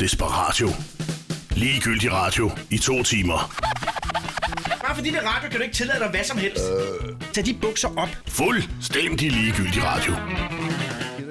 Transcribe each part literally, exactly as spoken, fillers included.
Desperadio. Ligegyldig radio i to timer. Bare fordi det er radio, kan du ikke tillade dig hvad som helst. Øh. Tag de bukser op. Fuldstændig ligegyldig radio.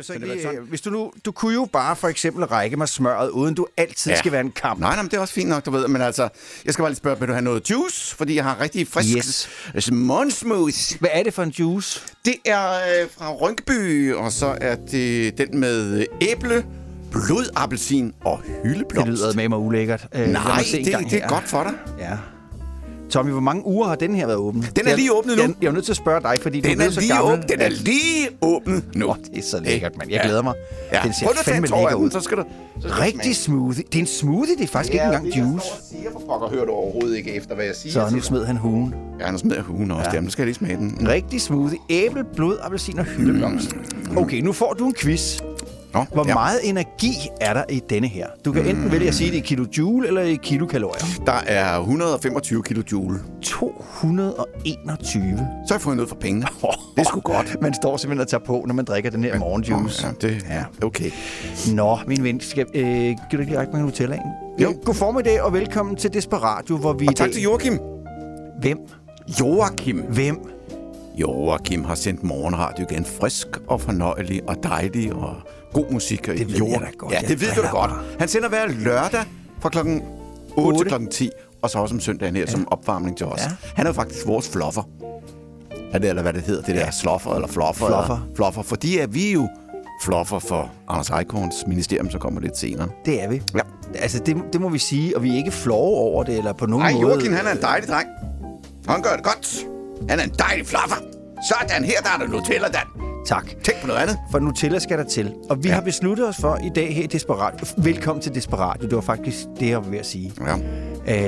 Så lige, hvis du nu, du kunne jo bare for eksempel række mig smørret, uden du altid ja. skal være en kamp. Nej, nej, det er også fint nok, du ved. Men altså, jeg skal bare lige spørge, vil du have noget juice? Fordi jeg har rigtig frisk yes. morgensmoothie. Hvad er det for en juice? Det er øh, fra Rynkeby, og så er det den med æble, blodappelsin og hyldeblomst. Det lyder med mig ulækkert. Øh, nej, det, det er godt for dig. Ja. Tommy, hvor mange uger har den her været åben? Den er lige åbnet nu. Jeg, jeg er nødt til at spørge dig, fordi den er, er så lige gammel. Åben. Den er lige åben nu. Oh, det er så lækkert, mand. Jeg ja. glæder mig. Ja. Den ser fandme lækker ud. Så skal du, så skal rigtig smoothie. Det er en smoothie, det er faktisk ja, ikke engang juice. Jeg siger, for fuck, og hører du overhovedet ikke efter, hvad jeg siger. Så nu smed han hugen. Ja, nu smed jeg hugen også. Ja. Jamen, nu skal jeg lige smage den. Mm. Rigtig smoothie. Æble, blod, appelsin og hyldeblomst. Mm. Okay, nu får du en quiz. Nå, Hvor ja. meget energi er der i denne her? Du kan mm. enten vælge at sige det i kilojoule eller i kilokalorier. Der er et hundrede og femogtyve kilojoule. to hundrede og enogtyve. Så har jeg fået noget for pengene. Oh, det er sgu godt. Man står simpelthen og tager på, når man drikker den her morgenjuice. Oh, ja, det er ja. okay. Nå, min ven, skal, øh, kan du ikke lige række mig en Nutella ind? Jo. God formiddag og velkommen til Desperadio, hvor vi... Og tak dag... til Joakim. Hvem? Joakim. Hvem? Joakim har sendt morgenradio igen frisk og fornøjelig og dejlig og... god musik og det ved jeg da godt. Ja, det ved du da godt. Han sender hver lørdag fra klokken otte til klokken ti, og så også om søndagen her ja. som opvarmning til os. Ja. Han er jo faktisk vores fluffer. Er det, eller hvad det hedder, det der ja. sluffer eller fluffer? Fluffer. Eller fluffer, fordi er vi jo fluffer for Anders Eichhorns ministerium, så kommer lidt senere. Det er vi. Ja. Altså, det, det må vi sige, og vi er ikke flove over det, eller på nogen Ej, måde. Nej, Joakim, han er en dejlig dreng. Han gør det godt. Han er en dejlig fluffer. Sådan, her der er der Nutella, Dan. Tak. Tænk på noget andet. For Nutella skal der til. Og vi ja. har besluttet os for i dag her i Desperadio. Velkommen til Desperadio. Det var faktisk det, jeg var ved at sige. Ja.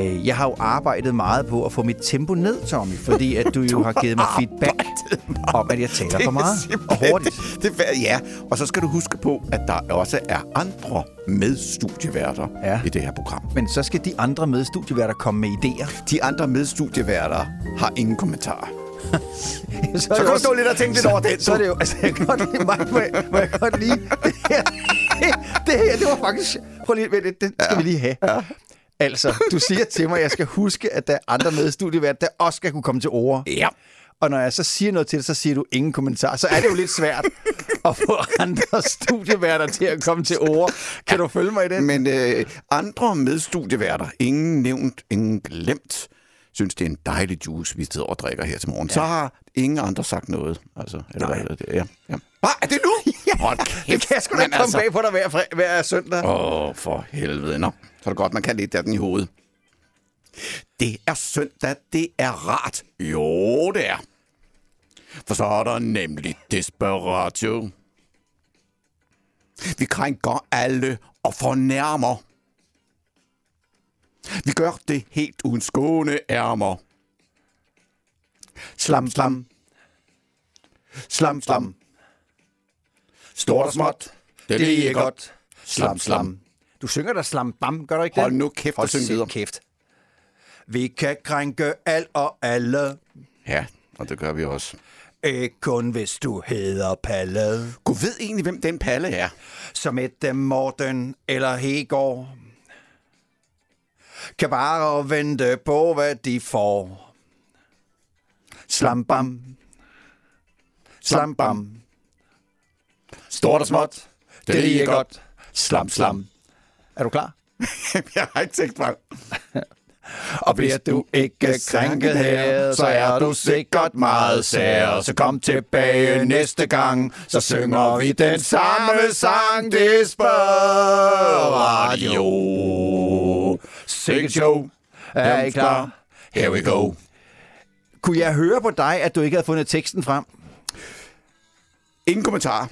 Øh, jeg har jo arbejdet meget på at få mit tempo ned, Tommy. Fordi at du, du jo har givet mig feedback om, at jeg taler for meget og hurtigt. Det, det, ja, og så skal du huske på, at der også er andre medstudieværter ja. i det her program. Men så skal de andre medstudieværter komme med idéer. De andre medstudieværter har ingen kommentarer. så så kan du stå lidt og tænke lidt så, over det. Så er det jo, altså, jeg kan godt lide mig, må jeg, må jeg godt lide det her. Det her, det var faktisk, prøv lige, det, det skal ja. vi lige have. Ja. Altså, du siger til mig, at jeg skal huske, at der er andre medstudieværter, der også skal kunne komme til ord. Ja. Og når jeg så siger noget til det, så siger du ingen kommentar. Så er det jo lidt svært at få andre studieværter til at komme til ord. Kan du følge mig i det? Men øh, andre medstudieværter, ingen nævnt, ingen glemt, synes, det er en dejlig juice, vi sidder og drikker her til morgen. Ja. Så har ingen andre sagt noget. Altså, eller hvad er det? Ja. Ja. Hva? Er det nu? Ja. Hold kæft, det kan jeg sgu da komme altså... bag på dig hver, fre- hver søndag. Åh, oh, for helvede. Nå, så er det godt, man kan lidt der den i hovedet. Det er søndag, det er rart. Jo, det er. For så er der nemlig Desperadio. Vi krænker alle og fornærmer. Vi gør det helt uden skåne ærmer. Slam, slam. Slam, slam. Stort og småt. Det lige er godt. Slam, slam. Du synger der slam, bam. Gør du ikke det? Hold nu kæft og syng videre. Kæft. Vi kan krænke alt og alle. Ja, og det gør vi også. Ikke kun hvis du hedder Palle. Gud ved egentlig, hvem den Palle er. Som et Morten eller Hegård. Kan bare vente på, hvad de får. Slam bam. Slam bam. Stort og småt. Det lige godt. Slam slam. Er du klar? Jeg har ikke tænkt mig. Og bliver du ikke krænket her, så er du sikkert meget sær. Så kom tilbage næste gang, så synger vi den samme sang. Desperadio. Sikkert show. Er I klar? Here we go. Kunne jeg høre på dig, at du ikke havde fundet teksten frem? Ingen kommentar.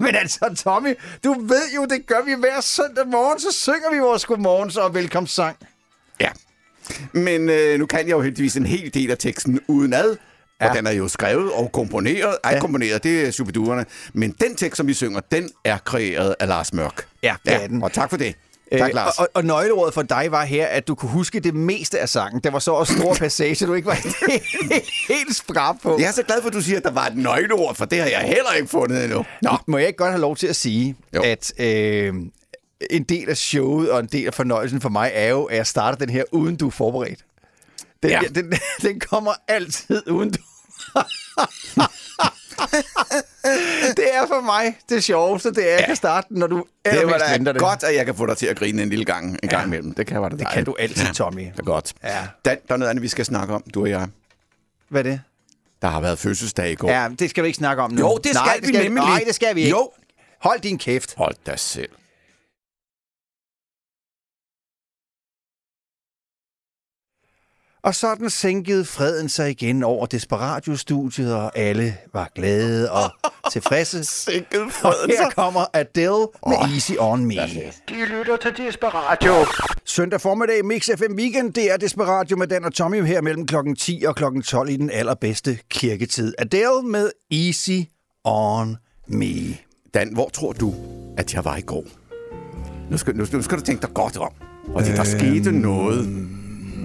Men altså, Tommy, du ved jo, det gør vi hver søndag morgen, så synger vi vores godmorgens og velkomstsang. Ja, men øh, nu kan jeg jo heldigvis en hel del af teksten udenad, ja. og den er jo skrevet og komponeret. Ej, ja. komponeret, det er superduerne. Men den tekst, som vi synger, den er kreeret af Lars Mørk. Ja, ja. Den. Og tak for det. Øh, tak, Lars. Og, og nøgleordet for dig var her, at du kunne huske det meste af sangen. Der var så også store passager, du ikke var helt skrab på. Jeg er så glad for, at du siger, at der var et nøgleord, for det har jeg heller ikke fundet endnu. Nå. Må jeg ikke godt have lov til at sige, jo. at... Øh, en del af showet og en del af fornøjelsen for mig er jo, at jeg starter den her, uden du er forberedt. Den, ja. den, den kommer altid uden du... Det er for mig det sjoveste, det er, at jeg kan starte den, når du allermest venter det. Det var godt, at jeg kan få dig til at grine en lille gang, en ja. gang imellem. Det kan, det det kan du altid, Tommy. Det er godt. Ja. Der, der er noget andet, vi skal snakke om, du og jeg. Hvad er det? Der har været fødselsdag i går. Ja, det skal vi ikke snakke om nu. Jo, det skal, nej, vi, det skal vi nemlig. Nej, det skal vi ikke. Jo. Hold din kæft. Hold dig selv. Og sådan sænkede freden sig igen over Desperadio-studiet, og alle var glade og tilfredse. Sænkede freden sig. Her kommer Adele med oh, Easy On Me. De lytter til Desperadio. Søndag formiddag, Mix F M Weekend. Det er Desperadio med Dan og Tommy her mellem klokken ti og klokken tolv i den allerbedste kirketid. Adele med Easy On Me. Dan, hvor tror du, at jeg var i går? Nu skal, nu, nu skal du tænke dig godt om. Og det, der øhm... skete noget...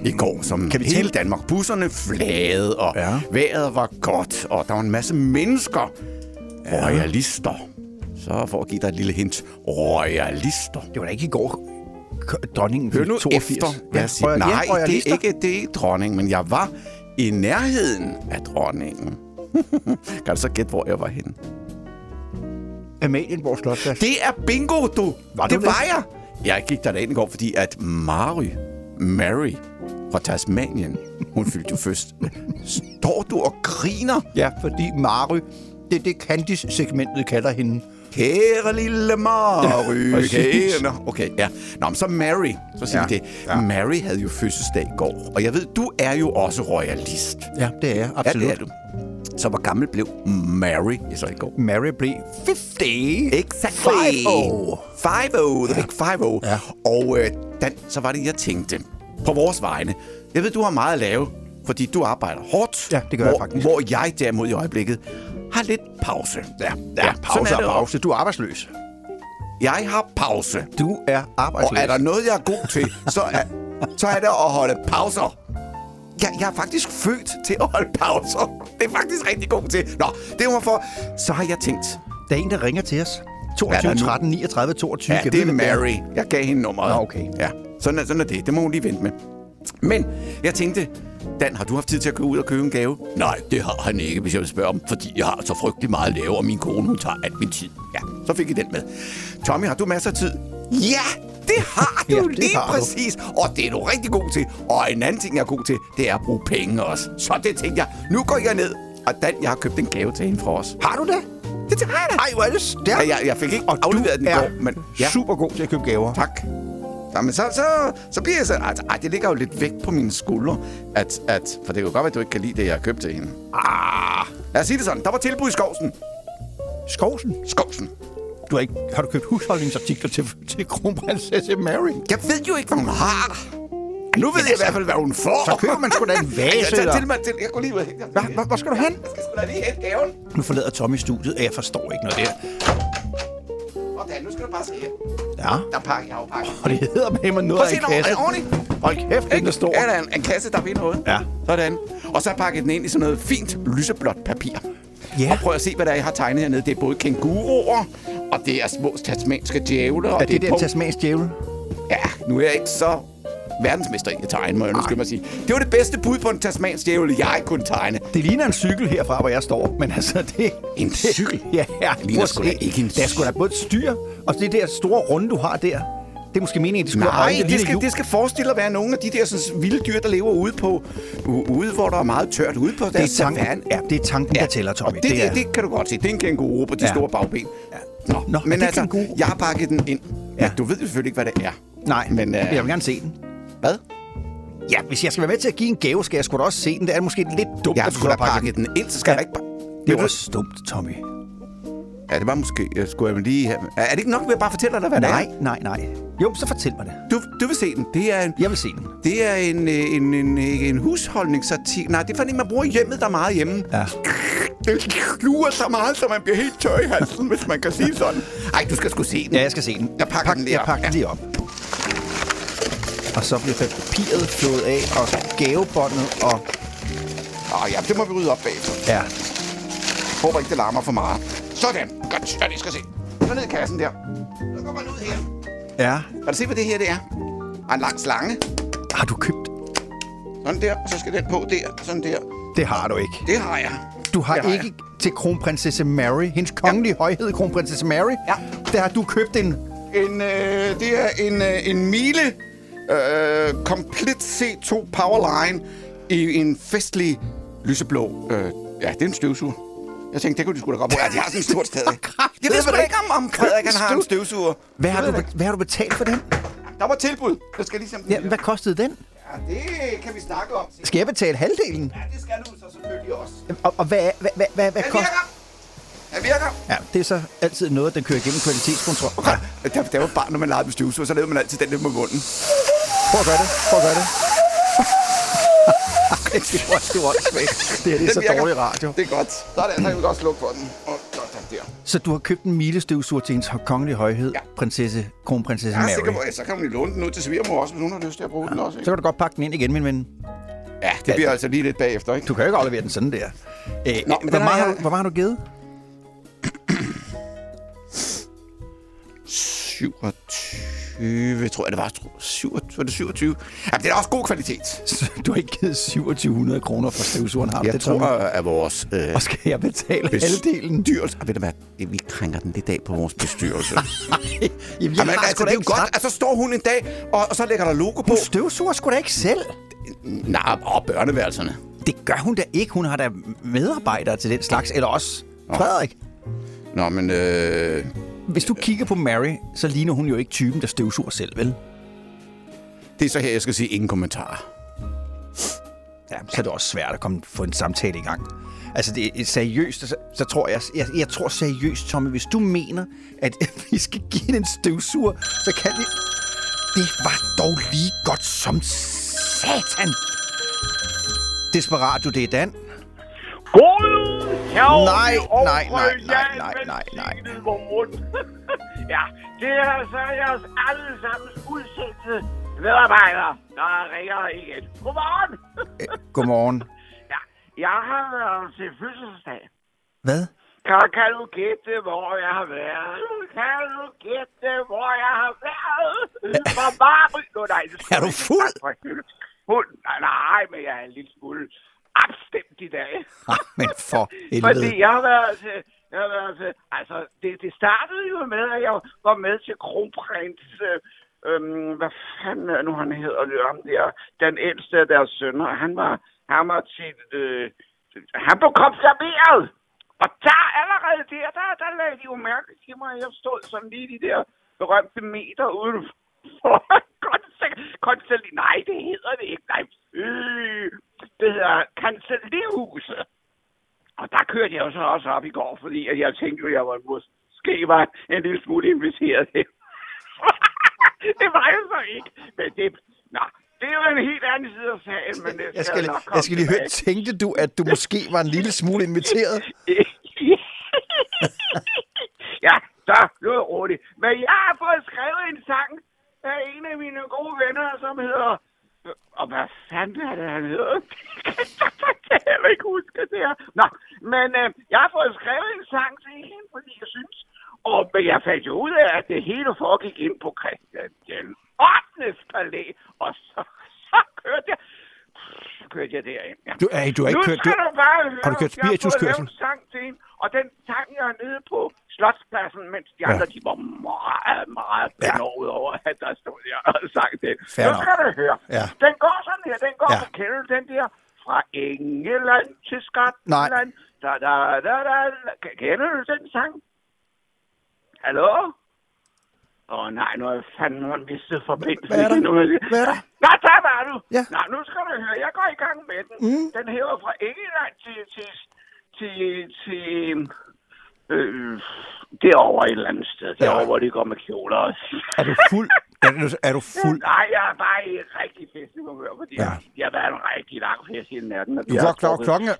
i går, som kan vi hele Danmark. Busserne flagede, og ja. vejret var godt, og der var en masse mennesker. Ja. Royalister. Så for at give dig et lille hint. Royalister. Det var da ikke i går. Dronningen blev toogfirs. Efter, ja, Royal, nej, ja, det er ikke det er dronningen, men jeg var i nærheden af dronningen. Kan du så gætte, hvor jeg var henne? Amalienborg Slot. Det er bingo, du! Var det, det var jeg! Jeg gik derind i går, fordi at Mary... Mary fra Tasmanien. Hun fyldte jo først. Står du og griner? Ja, fordi Mary, det er det Candice-segmentet kalder hende. Kære lille Mary. Okay, okay, ja. Nå, men så Mary. Så siger vi ja, det. Ja. Mary havde jo fødselsdag i går. Og jeg ved, du er jo også royalist. Ja, det er jeg. Absolut. Ja, det er du. Så hvor gammel blev Mary i så i går? Mary blev halvtreds. Exactly. halvtreds. halvtreds. The big halvtreds. Ja. Og øh, Dan, så var det, jeg tænkte på vores vegne. Jeg ved, du har meget at lave, fordi du arbejder hårdt. Ja, det gør hvor, jeg faktisk. Hvor jeg derimod i øjeblikket har lidt pause. Ja, ja, ja pause og pause. Du er arbejdsløs. Jeg har pause. Du er arbejdsløs. Og er der noget, jeg er god til, så er, så er det at holde pauser. Jeg, jeg er faktisk født til at holde pauser. Det er faktisk rigtig god til. Nå, det var for. Så har jeg tænkt. Der er en, der ringer til os. toogtyve tretten niogtredive toogtyve. Ja, det er Mary. Jeg gav hende nummeret. Nå, okay. Ja, sådan er, sådan er det. Det må hun lige vente med. Men jeg tænkte, Dan, har du haft tid til at gå ud og købe en gave? Nej, det har han ikke, hvis jeg vil spørge om, fordi jeg har så frygtelig meget at lave, og min kone, hun tager alt min tid. Ja, så fik jeg den med. Tommy, har du masser af tid? Ja! Det har du ja, det lige har præcis, du. Og det er du rigtig god til. Og en anden ting, jeg er god til, det er at bruge penge også. Så det tænkte jeg, nu går jeg ned, og Dan, jeg har købt en gave til hende fra os. Har du det? Det tænker jeg da. Ej, hvor er det stærkt. Jeg, jeg fik ikke og afleveret den i går, men ja. Super god til at købe gaver. Tak. Jamen, så, så, så bliver jeg sådan, altså, ej, det ligger jo lidt væk på mine skuldre, at, at, for det kan jo godt være, at du ikke kan lide det, jeg har købt til hende. Ah, lad os sige det sådan, der var tilbud i Skovsen. Skovsen? Skovsen. Du har, ikke, har du købt husholdningsartikler til, til kronprinsesse Mary? Jeg ved jo ikke, hvad hun har. Nu ved jeg i hvert fald, hvad hun får. Så køber man sgu da en vase. Jeg til mig til. Jeg går lige ud. Hvor skal du hen? Jeg skal sgu da lige hente gaven. Nu forlader Tommy studiet, og jeg forstår ikke noget der. Hvordan? Nu skal du bare se her. Ja. Der pakker jeg afpakker. Og det hedder med mig noget af en kasse. Prøv at se, når man er ordentligt. Hold kæft, den er stor. Ja, der er en, en kasse, der vil noget. Ja. Sådan. Og så pakker den ind i sådan noget fint lyseblåt papir. Yeah. Og prøv at se, hvad der er, jeg har tegnet hernede. Det er både kænguruer, og det er små tasmanske djævler. Er det, det er der tasmanske djævle? Ja, nu er jeg ikke så verdensmester i at tegne, må jeg nu mig sige. Det var det bedste bud på en tasmansk djævle, jeg kunne tegne. Det ligner en cykel herfra, hvor jeg står, men altså det... En det, cykel? Ja, ja. Det ligner sgu da ikke en cykel. Der er sgu da både et styr, og det der store runde, du har der. Det er måske meningen, at det skulle Nej, være det skal, det skal forestille at være nogle af de der sådan, vilde dyr, der lever ude på... Ude, hvor der er meget tørt ude på deres savanne. Ja, det er tanken, ja. Der tæller, Tommy. Det, det, det, er... det kan du godt se. Det er en kænguru på de ja. store bagben. Ja. Nå, Nå, men altså, kænguru. Jeg har pakket den ind. Ja. Ja, du ved selvfølgelig ikke, hvad det er. Nej, men, uh... jeg vil gerne se den. Hvad? Ja, hvis jeg skal være med til at give en gave, skal jeg sgu da også se den. Det er måske lidt dumt, jeg at du skulle have pakket den ind, så skal ja. jeg ikke... Det er jo også dumt, Tommy. Ja, det var måske... Jeg skulle jeg lige have... Er det ikke nok, at jeg bare fortæller dig, hvad nej, det er? Nej, nej, nej. Jo, så fortæl mig det. Du, du vil se den. Det er en... Jeg vil se den. Det er en, en, en, en husholdningsartikel. Nej, det er fordi, man bruger hjemmet, der meget hjemme. Ja. Det lurer så meget, så man bliver helt tør i halsen, hvis man kan sige sådan. Ej, du skal sgu se den. Ja, jeg skal se den. Jeg pakker Pak, den lige op. Jeg pakker ja. den lige op. Og så bliver papiret flået af, og gavebåndet, og... Åh ja, det må vi rydde op bagefter. Ja. Jeg håber ikke, det larmer for meget. Sådan. Godt, ja, det skal se. Så ned i kassen der. Så går man ud her. Ja. Kan du se, hvad det her det er? Og en lang slange. Har du købt? Sådan der, og så skal den på der, og sådan der. Det har du ikke. Det har jeg. Du har, har ikke jeg. Til kronprinsesse Mary, hendes kongelige ja. højhed, kronprinsesse Mary. Ja. Der har du købt en... en øh, det er en, øh, en mile øh, komplet C to Powerline i en festlig lyseblå... Øh, ja, det er en støvsuger. Jeg tænkte, det kunne de sgu da godt bruge. Ja, de har sådan en stort sted. Jeg ved sgu da ikke, om Frederik han har en støvsuger. Hvad har, du, hvad har du betalt for den? Der var tilbud. Jeg skal ligesom... Ja, hvad kostede den? Ja, det kan vi snakke om. Skal jeg betale halvdelen? Ja, det skal du så selvfølgelig også. Og, og hvad, hvad, hvad, hvad, hvad koster... Den virker! Ja, det er så altid noget, der kører igennem kvalitetskontrol. Okay. Ja, der var bare, når man legede med støvsuger, så lavede man altid den der med munden. Prøv at gøre det. Prøv at gøre det. Det er det, det, det er så dårlig radio. Det er godt. Sådan, så kan vi godt slukke for den. Og sådan der. Så du har købt en milestøvsuger til ens kongelige højhed, ja. prinsesse, kronprinsesse Mary. Ja, så kan, man, så kan man låne den ud til svigermor også, hvis hun har lyst til at bruge ja. den også. Ikke? Så kan du godt pakke den ind igen, min ven. Ja, det ja, bliver altså lige lidt bagefter, ikke? Du kan jo ikke aflevere den sådan der. Æ, Nå, hvor, meget har, hvor meget har du givet? syvogtyve, tror jeg, det var. syvogtyve, var det syvogtyve? Jamen, det er også god kvalitet. Så du har ikke givet syvogtyve hundrede kroner for støvsugeren, har du? Jeg det, tror, at vores... Øh, og skal jeg betale bes- halvdelen? Dyrelse. Og ved du hvad, vi krænker den lidt af på vores bestyrelse. Ej, jamen, jamen altså, det er jo godt. Altså, står hun en dag, og, og så lægger der logo på. Hun støvsuger sgu da ikke selv. Nej, og børneværelserne. Det gør hun da ikke. Hun har da medarbejdere til den slags, eller også Frederik. Nå, Nå men... Øh... Hvis du kigger på Mary, så ligner hun jo ikke typen, der støvsuger selv, vel? Det er så her, jeg skal sige ingen kommentarer. Ja, så er det også svært at komme få en samtale i gang. Altså, det er seriøst, så, så tror jeg, jeg... Jeg tror seriøst, Tommy, hvis du mener, at vi skal give hende en støvsuger, så kan vi... Det var dog lige godt som satan! Desperadio, det er Dan. God! Nej, nej, nej, nej, nej, nej, nej. Ja, det er altså jeres allesammens udsendte medarbejdere, der ringer igen. Godmorgen. Godmorgen. Ja, jeg har været til fødselsdag. Hvad? Kan, kan du gætte, hvor jeg har været? Kan du gætte, hvor jeg har været? Hvor Mari... Nå, nej, det er du fuld? Fuld? Nej, nej, men jeg er en lille smule... abstemt i dag. Ah, men for helvede. Fordi jeg har været til, jeg har været til, altså, det, det startede jo med, at jeg var med til kronprins, øh, øh, hvad fanden er nu han hedder, om det er den ældste af deres sønner. Han var, han var til, øh, han blev konfirmeret. Og der allerede der, der, der lagde de jo mærke til mig, jeg stod sådan lige de der berømte meter uden for konsel, nej, det hedder det ikke, nej, øh, det hedder kancellerhuset. Og der kørte jeg jo så også op i går, fordi at jeg tænkte jo, jeg var måske var en lille smule inviteret. Det var jeg så ikke, men det, nej, det er jo en helt anden side af sagen, men det skal jeg, skal jeg nok komme Jeg skal lige høre, tænkte du, at du måske var en lille smule inviteret? Ja, der lød roligt, men jeg har fået skrevet en sang, af en af mine gode venner, som hedder... Og hvad fanden er det, han hedder? Jeg kan ikke huske det her. Nå, men øh, jeg har fået skrevet en sang til hende, fordi jeg synes... Og men jeg fandt jo ud af, at det hele foregik ind på Christian den ottende palæ. Og så, så kørte jeg... Så kørte jeg derind. Ja. Du, ej, du har ikke kørt... Nu skal du, du bare høre, du kørt jeg har fået lavet en sang til hende. Og den sang, jeg er nede på... Slotspladsen, mens de andre, ja. de var meget, meget benåret ja. over, at der stod jeg og sang det. Nu skal du høre. Ja. Den går sådan her, den går ja. på kælde, den der. Fra England til Skotland. Da, da, da, da. Kender du den sang? Hallo? Åh oh, nej, nu har jeg fandme mistet forbindelsen. Hvad er der? Hvad er der? Nå, der var du. Ja. Nå, nu skal du høre. Jeg går i gang med den. Mm. Den hæver fra England til... til, til, til Øh, det er over et eller andet sted. Det er over, hvor de går med kjoler også. Er du fuld? er, du, er du fuld? Nej, jeg er bare i rigtig festhumør, fordi ja. jeg har været en rigtig lang fest hele natten. Du var klok, klokken, er,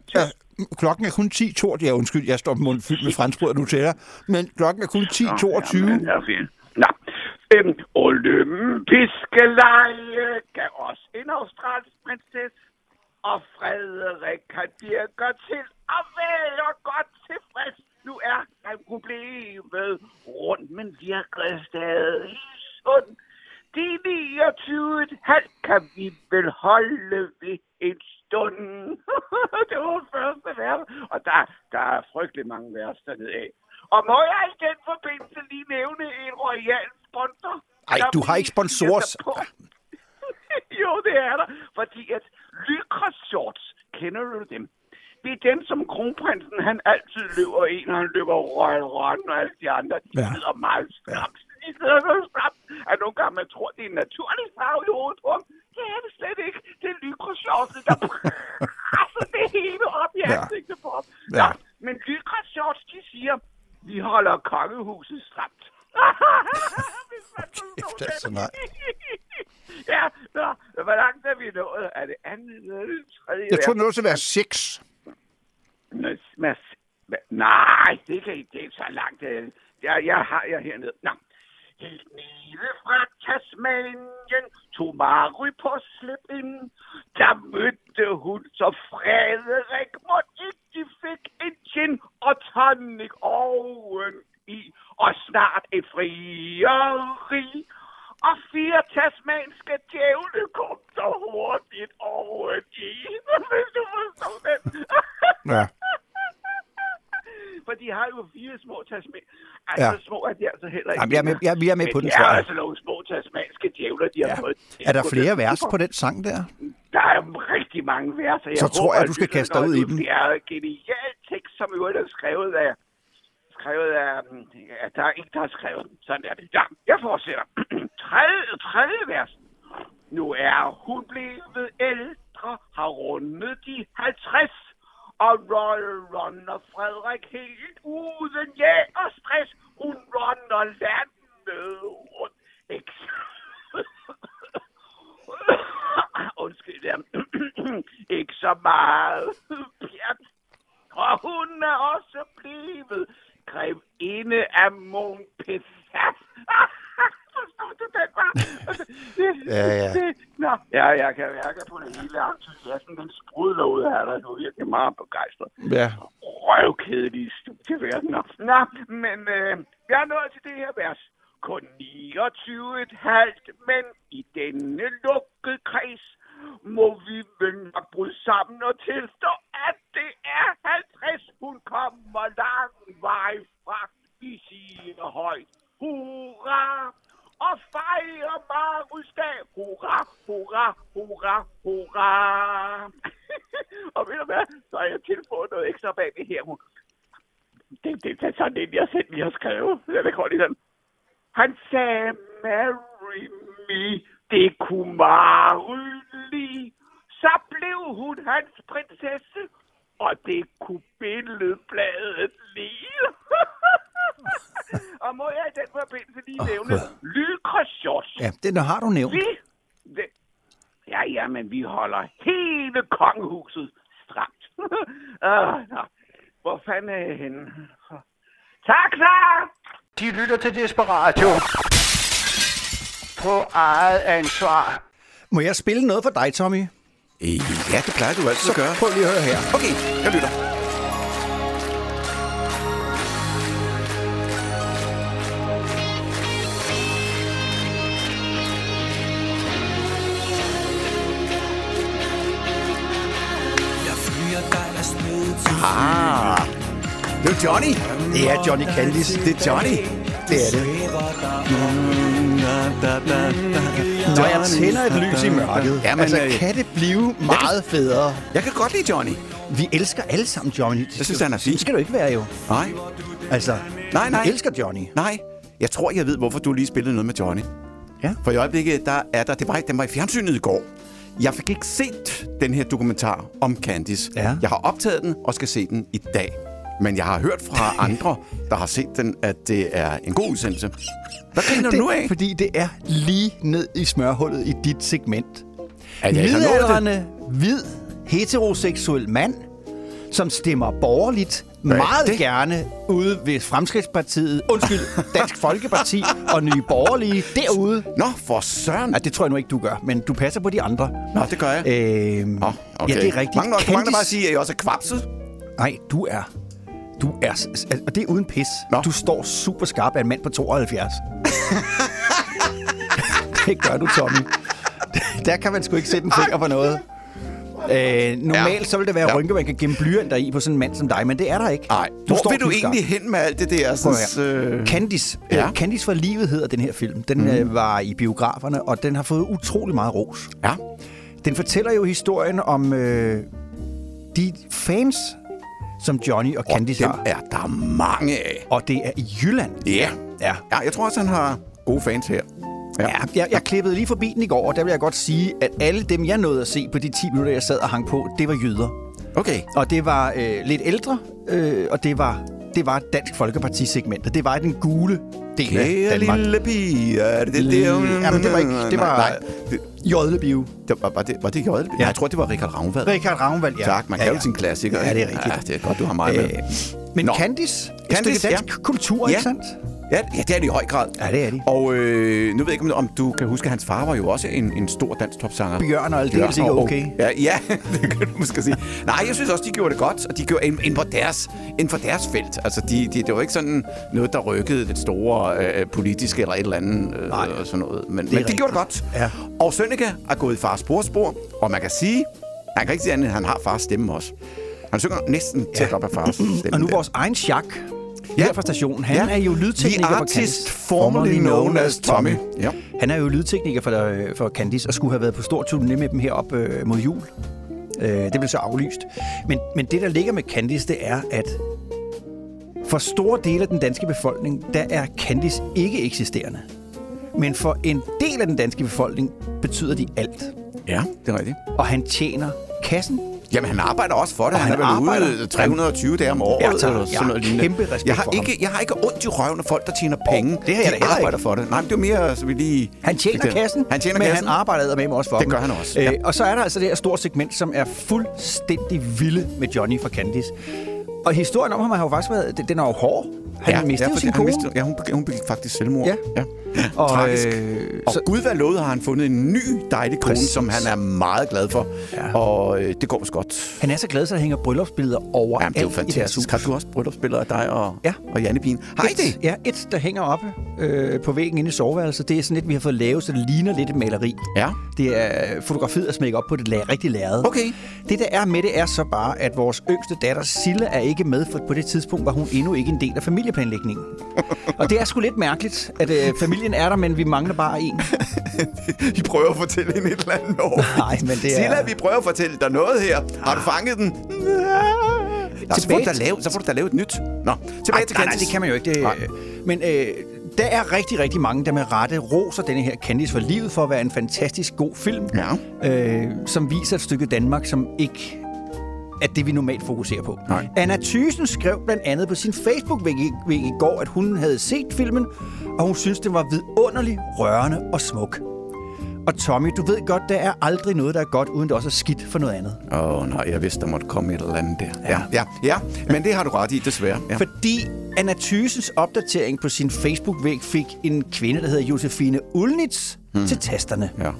klokken er kun ti toogtyve. Ja, undskyld, jeg står på munden fyldt med franskbrød og nutella. Men klokken er kun ti toogtyve. Nå, jamen, det er fint. Nå. Øhm, olympiske lege gav også en australsk prinsesse. Og Frederik kan dirke til at være godt tilfreds. Nu er problemet rundt, men virker stadig sund fireogtyve komma fem kan vi vel holde ved en stund. Det var den første vers, og der, der er frygtelig mange vers dernede af. Og må jeg i den forbindelse lige nævne en royal sponsor? Ej, du har ikke sponsorer. Jo, det er der, fordi at Lykrosjort, kender du dem? Det er dem, som kronprinsen, han altid løber i, når han løber Royal Run og alle de andre. De ja. sidder meget stramt. De sidder så stramt, at nogle gange man tror, det er en naturlig farve i hovedet på ham. Det er det slet ikke. Det er Lykrosjortet, der presser det hele op i ansigtet på ham. Ja. Ja. Men Lykrosjort, de siger, vi holder kongehuset stramt. Hvis man forstår det. Er ja, nå, hvor langt er vi nået? Er det andet eller det tredje? Jeg tror, det nåede til at være seks. Nej, det kan ikke. Det er så langt. Jeg, jeg har jeg hernede. Nå. Helt nede fra Tasmanien tog Mari på slip ind. Der mødte hun så Frederik, hvor ikke de fik en gin og tonic oven i. Og snart et frieri. Og fire tasmanske djævle kom så hurtigt over i. Hvis du forstår den. Ja. For de har jo fire små tasmanske. Altså ja. små er de altså heller ikke. Jamen, jeg er med, jeg er med på den, tror jeg. Men de er altså nogle små tasmanske djævler, de ja. har fået. Er der flere den. vers på den sang der? Der er rigtig mange vers. Jeg så håber, tror jeg, at du skal kaste dig ud i dem. Det er en genial tekst, som jo er skrevet af... skrevet af, at der er ikke, der har skrevet. Sådan er det. Ja, jeg fortsætter. tredje, tredje vers. Nu er hun blevet ældre, har rundet de halvtreds, og Royal Runner Frederik helt uden ja og stress. Hun runner landet rundt. Undskyld, ja. Ikke så meget. Og hun er også blevet greb inde af Montpessat. Forstår du den, hva'? Ja, ja. Nå, ja, jeg kan mærke på det hele entusiasmen. Den sprudler ud her, der er nu virkelig meget begejstret. Ja. Røvkedelige studieverdener. Nå, men øh, jeg er nået til det her vers. Kun niogtyve komma fem, men i denne lukkede kreds må vi vel nok bryde sammen og tilstå, at det er halvtreds. Hun kommer lang vej fra, vi siger højt. Hurra! Og fejrer Marius dag. Hurra, hurra, hurra, hurra. Og ved du hvad? Så har jeg tilføjet noget ekstra bag det her. Det, det, det er sådan en, jeg selv lige har skrevet. Jeg vil holde i den. Han sagde, marry me. Det kunne Marius lide. Så blev hun hans prinsesse. Og det kunne billedbladet lide. Og må jeg i den forbindelse lige oh, nævne Lykrosjort. Ja, den har du nævnt. Vi, det, ja, ja, men vi holder hele kongehuset stramt. uh, no. Hvor fanden er jeg henne? Tak, tak! De lytter til Desperadio. På eget ansvar. Må jeg spille noget for dig, Tommy? Ja, det plejer du altid at gøre. Så prøv lige at høre her. Okay, jeg lytter. Det er Johnny. Det er Johnny Candis. Det er Johnny. Det er det. Når jeg tænder et lys i mørket, ja, men altså, kan det blive meget federe? Jeg kan godt lide Johnny. Vi elsker alle sammen Johnny. Det synes han er fint. Det skal du ikke være, jo. Nej. Altså, nej, nej. Vi elsker Johnny. Nej. Jeg tror, jeg ved, hvorfor du lige spillede noget med Johnny. Ja. For i øjeblikket, der er der... Det var, den var i fjernsynet i går. Jeg fik ikke set den her dokumentar om Candice. Ja. Jeg har optaget den og skal se den i dag. Men jeg har hørt fra andre, der har set den, at det er en god udsendelse. Hvad griner du nu af? Fordi det er lige ned i smørhullet i dit segment. Midaldrende, hvid, heteroseksuel mand, som stemmer borgerligt meget det? gerne ude ved Fremskridtspartiet, undskyld, Dansk Folkeparti og Nye Borgerlige derude. Nå, for søren. Ja, det tror jeg nu ikke, du gør, men du passer på de andre. Nå, det gør jeg. Øhm, oh, okay. Ja, det er rigtigt. Mange nok, mange bare sige, at jeg også er kvapset. Nej, du er... Du er... Og det er uden pis. Nå. Du står super skarp af en mand på tooghalvfjerds. Det gør du, Tommy. Der kan man sgu ikke sætte en finger på noget. Øh, normalt ja. så vil det være ja. rynke, man kan gemme blyanter i på sådan en mand som dig, men det er der ikke. Nej. Hvor vil du egentlig hen med alt det der? Sådan, Candice. Ja. Candice for livet hedder den her film. Den mm. øh, var i biograferne, og den har fået utrolig meget ros. Ja. Den fortæller jo historien om øh, de fans, som Johnny og Candice har. Er der mange af. Og det er i Jylland. Yeah. Ja. Ja. Jeg tror også, han har gode fans her. Ja, ja jeg, jeg klippede lige forbi den i går, og der vil jeg godt sige, at alle dem, jeg nåede at se på de ti minutter, jeg sad og hang på, det var jyder. Okay. Og det var øh, lidt ældre, øh, og det var, det var Dansk Folkeparti-segmentet. Det var den gule del Kære af Danmark. Kære lille pige. Er det det? Lille... Jamen, det var ikke... Det var Jodlebiv. Var, var det, var det Jodlebiv? Ja. Jeg tror, det var Richard Ravnvald. Richard Ravnvald, ja. Tak, man kan jo ja, ja. sin klassiker. Ja, det er rigtigt. Ja, det er godt, du har meget med. Øh, men Candice, et stykke dansk ja. kultur, ikke ja. sandt? Ja, det er det i høj grad. Ja, det er det. Og øh, nu ved jeg ikke, om du kan huske, at hans far var jo også en, en stor dansk topsanger. Bjørn og alt det, det er sikkert okay. Ja, ja, det kan du måske sige. Nej, jeg synes også, de gjorde det godt, og de gjorde inden for deres, inden for deres felt. Altså, de, de, det var ikke sådan noget, der rykkede det store øh, politiske eller et eller andet. Øh, Nej, sådan noget. Men, men de gjorde det godt. Ja. Og Sønneke er gået i fars sporspor, og man kan sige, man kan ikke sige andet, at han har fars stemme også. Han synger næsten tæt ja. op af fars stemme. Og nu vores egen Jacques. Ja, fra stationen. Han ja. er jo lydtekniker for Candice. Formerly known as Tommy. Ja. Han er jo lydtekniker for, for Candice, og skulle have været på stor turné med dem heroppe øh, mod jul. Øh, det blev så aflyst. Men, men det, der ligger med Candice, det er, at for store dele af den danske befolkning, der er Candice ikke eksisterende. Men for en del af den danske befolkning betyder de alt. Ja, det er rigtigt. Og han tjener kassen. Jamen, han arbejder også for det. Og han, han er vel arbejder. ude tre hundrede og tyve dage om året. Jeg, tager, eller sådan noget jeg har kæmpe respekt jeg har for ikke, ham. Jeg har ikke ondt i røven af folk, der tjener penge. Oh, det her de jeg da arbejder ikke. for det. Nej, men det er mere, så vi lige... Han tjener det. kassen, han tjener men kassen. Han arbejder med mig også for det. Det gør han også. Øh, ja. Og så er der altså det her store segment, som er fuldstændig vilde med Johnny fra Candice. Og historien om ham har jo faktisk været... Den er jo hård. Han ja, mistede ja, sin kone. Mistede, ja, hun, hun begik faktisk selvmord. Ja. ja. Og, Tragisk. Øh, og så, Gud hvad lovede, har han fundet en ny dejlig kone, præcis. som han er meget glad for. Ja. Og øh, det går også godt. Han er så glad, så der hænger bryllupsbilleder overalt i deres hus. Jamen, det er jo fantastisk. Har du også bryllupsbilleder af dig og, ja. og Janne-pigen? Har I det? Ja, et, der hænger oppe øh, på væggen inde i soveværelset. Det er sådan lidt, vi har fået lavet, så det ligner lidt et maleri. Ja. Det er fotografiet at smække op på det la- rigtige lærred. Okay. Det, der er med det, er så bare, at vores yngste datter Silla er ikke med, for på det tidspunkt var hun endnu ikke en del af familieplanlægningen. Og det er sgu lidt mærkeligt, at øh, familien er der, men vi mangler bare en. Vi prøver at fortælle hende et eller andet år. Nej, men det er... Silla, vi prøver at fortælle dig noget her. Har du fanget den? Nå, så, får du da lave, så får du da lavet et nyt. Nå, tilbage Ej, til nej, nej, det kan man jo ikke. Det, men øh, der er rigtig, rigtig mange, der med rette roser denne her Candice for livet for at være en fantastisk god film, ja. øh, som viser et stykke Danmark, som ikke... at det, vi normalt fokuserer på. Nej. Anna Thyssen skrev blandt andet på sin Facebook-væg i går, at hun havde set filmen, og hun synes, det var vidunderlig, rørende og smuk. Og Tommy, du ved godt, der er aldrig noget, der er godt, uden det også er skidt for noget andet. Åh oh, nej, jeg vidste, der måtte komme et eller andet der. Ja, ja, ja, ja. Men det har du ret i, desværre. Ja. Fordi Anna Thyssens opdatering på sin Facebook-væg fik en kvinde, der hedder Josefine Ulnitz, hmm. til tasterne. Ja.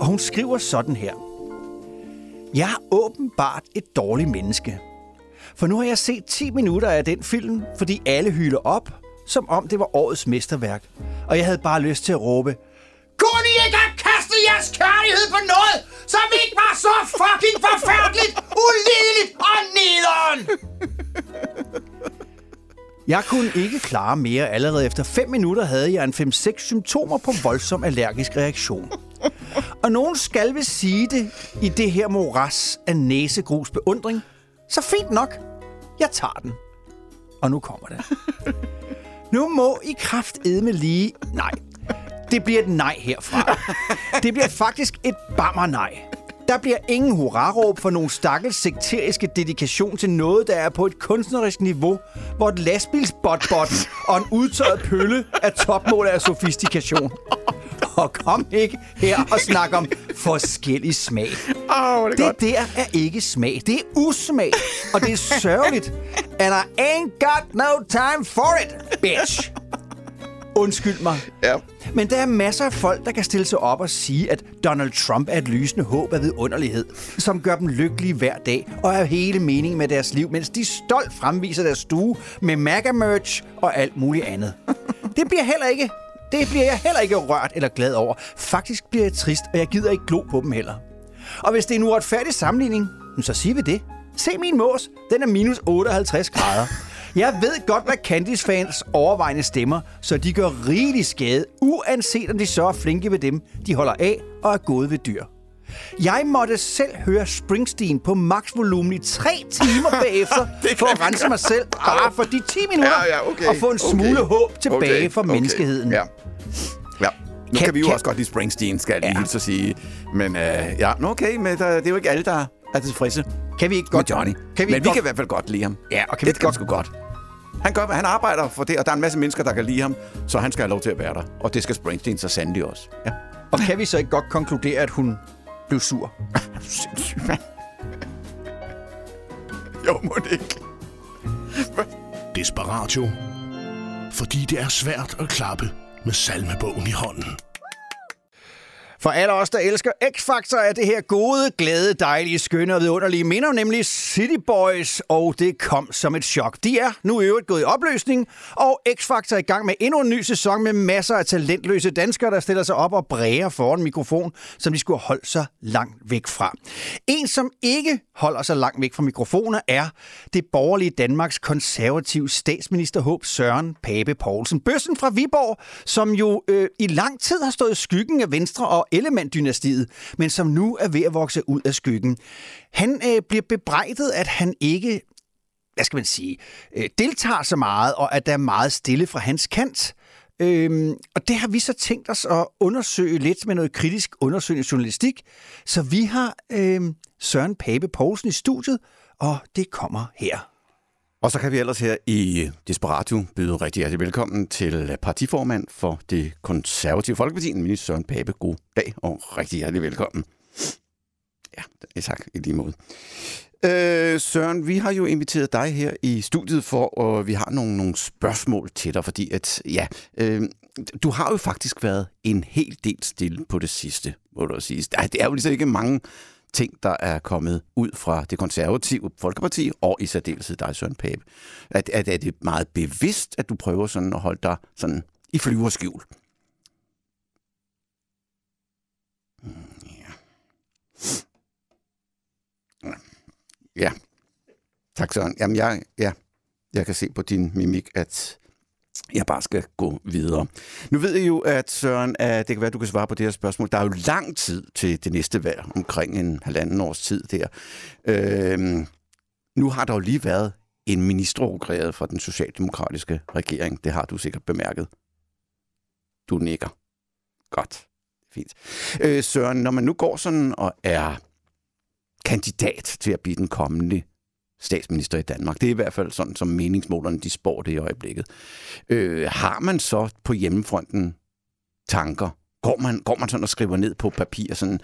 Og hun skriver sådan her. Jeg er åbenbart et dårligt menneske. For nu har jeg set ti minutter af den film, fordi alle hylder op, som om det var årets mesterværk. Og jeg havde bare lyst til at råbe, kunne I ikke have kastet jeres kærlighed på noget, som ikke var så fucking forfærdeligt, ulideligt og nederen? Jeg kunne ikke klare mere. Allerede efter fem minutter havde jeg en fem seks symptomer på voldsom allergisk reaktion. Og nogen skal vil sige det i det her moras af næsegrus beundring. Så fint nok. Jeg tager den. Og nu kommer det. Nu må I kraftedme lige... Nej. Det bliver et nej herfra. Det bliver faktisk et bammer nej. Der bliver ingen hurraråb for nogen stakkels sekteriske dedikation til noget, der er på et kunstnerisk niveau, hvor et lastbilsbot-bot og en udtørret pølle er topmålet af sofistikation. Og kom ikke her og snak om forskellig smag. Oh, det er det der er ikke smag. Det er usmag, og det er sørgeligt. And I ain't got no time for it, bitch. Undskyld mig. Ja. Men der er masser af folk, der kan stille sig op og sige, at Donald Trump er et lysende håb af vidunderlighed, som gør dem lykkelige hver dag og er hele meningen med deres liv, mens de stolt fremviser deres stue med MAGA-merch og alt muligt andet. Det bliver heller ikke Det bliver jeg heller ikke rørt eller glad over. Faktisk bliver jeg trist, og jeg gider ikke glo på dem heller. Og hvis det er en uretfærdig sammenligning, så siger vi det. Se min mås, den er minus otteoghalvtreds grader. Jeg ved godt, hvad Candice-fans overvejende stemmer, så de gør rigelig skade, uanset om de så er flinke ved dem, de holder af og er gode ved dyr. Jeg måtte selv høre Springsteen på maksvolumen i tre timer bagefter for at rense mig selv bare for de ti minutter ja, ja, okay, og få en smule okay, håb tilbage okay, for okay, menneskeheden. Ja. Ja. Nu kan, kan vi jo kan... også godt lide Springsteen, skal jeg ja. lige så sige. Men øh, ja, okay, men der, det er jo ikke alle, der er tilfredse. Kan vi ikke godt Johnny? Kan vi men vi godt... kan i hvert fald godt lide ham. Ja, og kan det vi godt sgu godt. Han, gør, han arbejder for det, og der er en masse mennesker, der kan lide ham, så han skal have lov til at være der. Og det skal Springsteen så sandelig også. Ja. Og kan vi så ikke godt konkludere, at hun blev sur? Jo, må det ikke. Desperadio. Fordi det er svært at klappe med salmebogen i hånden. For alle os, der elsker X-Factor, er det her gode, glade, dejlige, skønne og vidunderlige minder, nemlig City Boys, og det kom som et chok. De er nu i øvrigt gået i opløsning, og X-Factor er i gang med endnu en ny sæson med masser af talentløse danskere, der stiller sig op og bræger foran mikrofon, som de skulle holde sig langt væk fra. En, som ikke holder sig langt væk fra mikrofoner, er det borgerlige Danmarks konservative statsministerhåb Søren Pape Poulsen. Bøssen fra Viborg, som jo øh, i lang tid har stået i skyggen af Venstre og Ellemann-dynastiet, men som nu er ved at vokse ud af skyggen. Han øh, bliver bebrejdet, at han ikke, hvad skal man sige, øh, deltager så meget, og at der er meget stille fra hans kant. Øhm, og det har vi så tænkt os at undersøge lidt med noget kritisk undersøgende journalistik. Så vi har øh, Søren Pape Poulsen i studiet, og det kommer her. Og så kan vi ellers her i Desperadio byde rigtig hjertelig velkommen til partiformand for Det Konservative Folkeparti, minister Søren Pape. God dag og rigtig hjertelig velkommen. Ja, tak i lige måde. Øh, Søren, vi har jo inviteret dig her i studiet for, og vi har nogle, nogle spørgsmål til dig, fordi at, ja, øh, du har jo faktisk været en hel del stille på det sidste, må du sige. Det er jo ligesom ikke mange ting, der er kommet ud fra Det Konservative Folkeparti, og i særdeleshed dig, Søren Pape. At, at, at det er meget bevidst, at du prøver sådan at holde dig sådan i flyverskjul? Mm, ja. Ja. Tak, Søren. Jamen, jeg, ja. jeg kan se på din mimik, at jeg bare skal gå videre. Nu ved jeg jo, at Søren, at det kan være, at du kan svare på det her spørgsmål. Der er jo lang tid til det næste valg, omkring en halvanden års tid der. Øhm, nu har der jo lige været en ministerrokræret fra den socialdemokratiske regering. Det har du sikkert bemærket. Du nikker. Godt. Fint. Øh, Søren, når man nu går sådan og er kandidat til at blive den kommende statsminister i Danmark. Det er i hvert fald sådan, som meningsmålerne de spår det i øjeblikket. Øh, har man så på hjemmefronten tanker? Går man, går man sådan og skriver ned på papir sådan,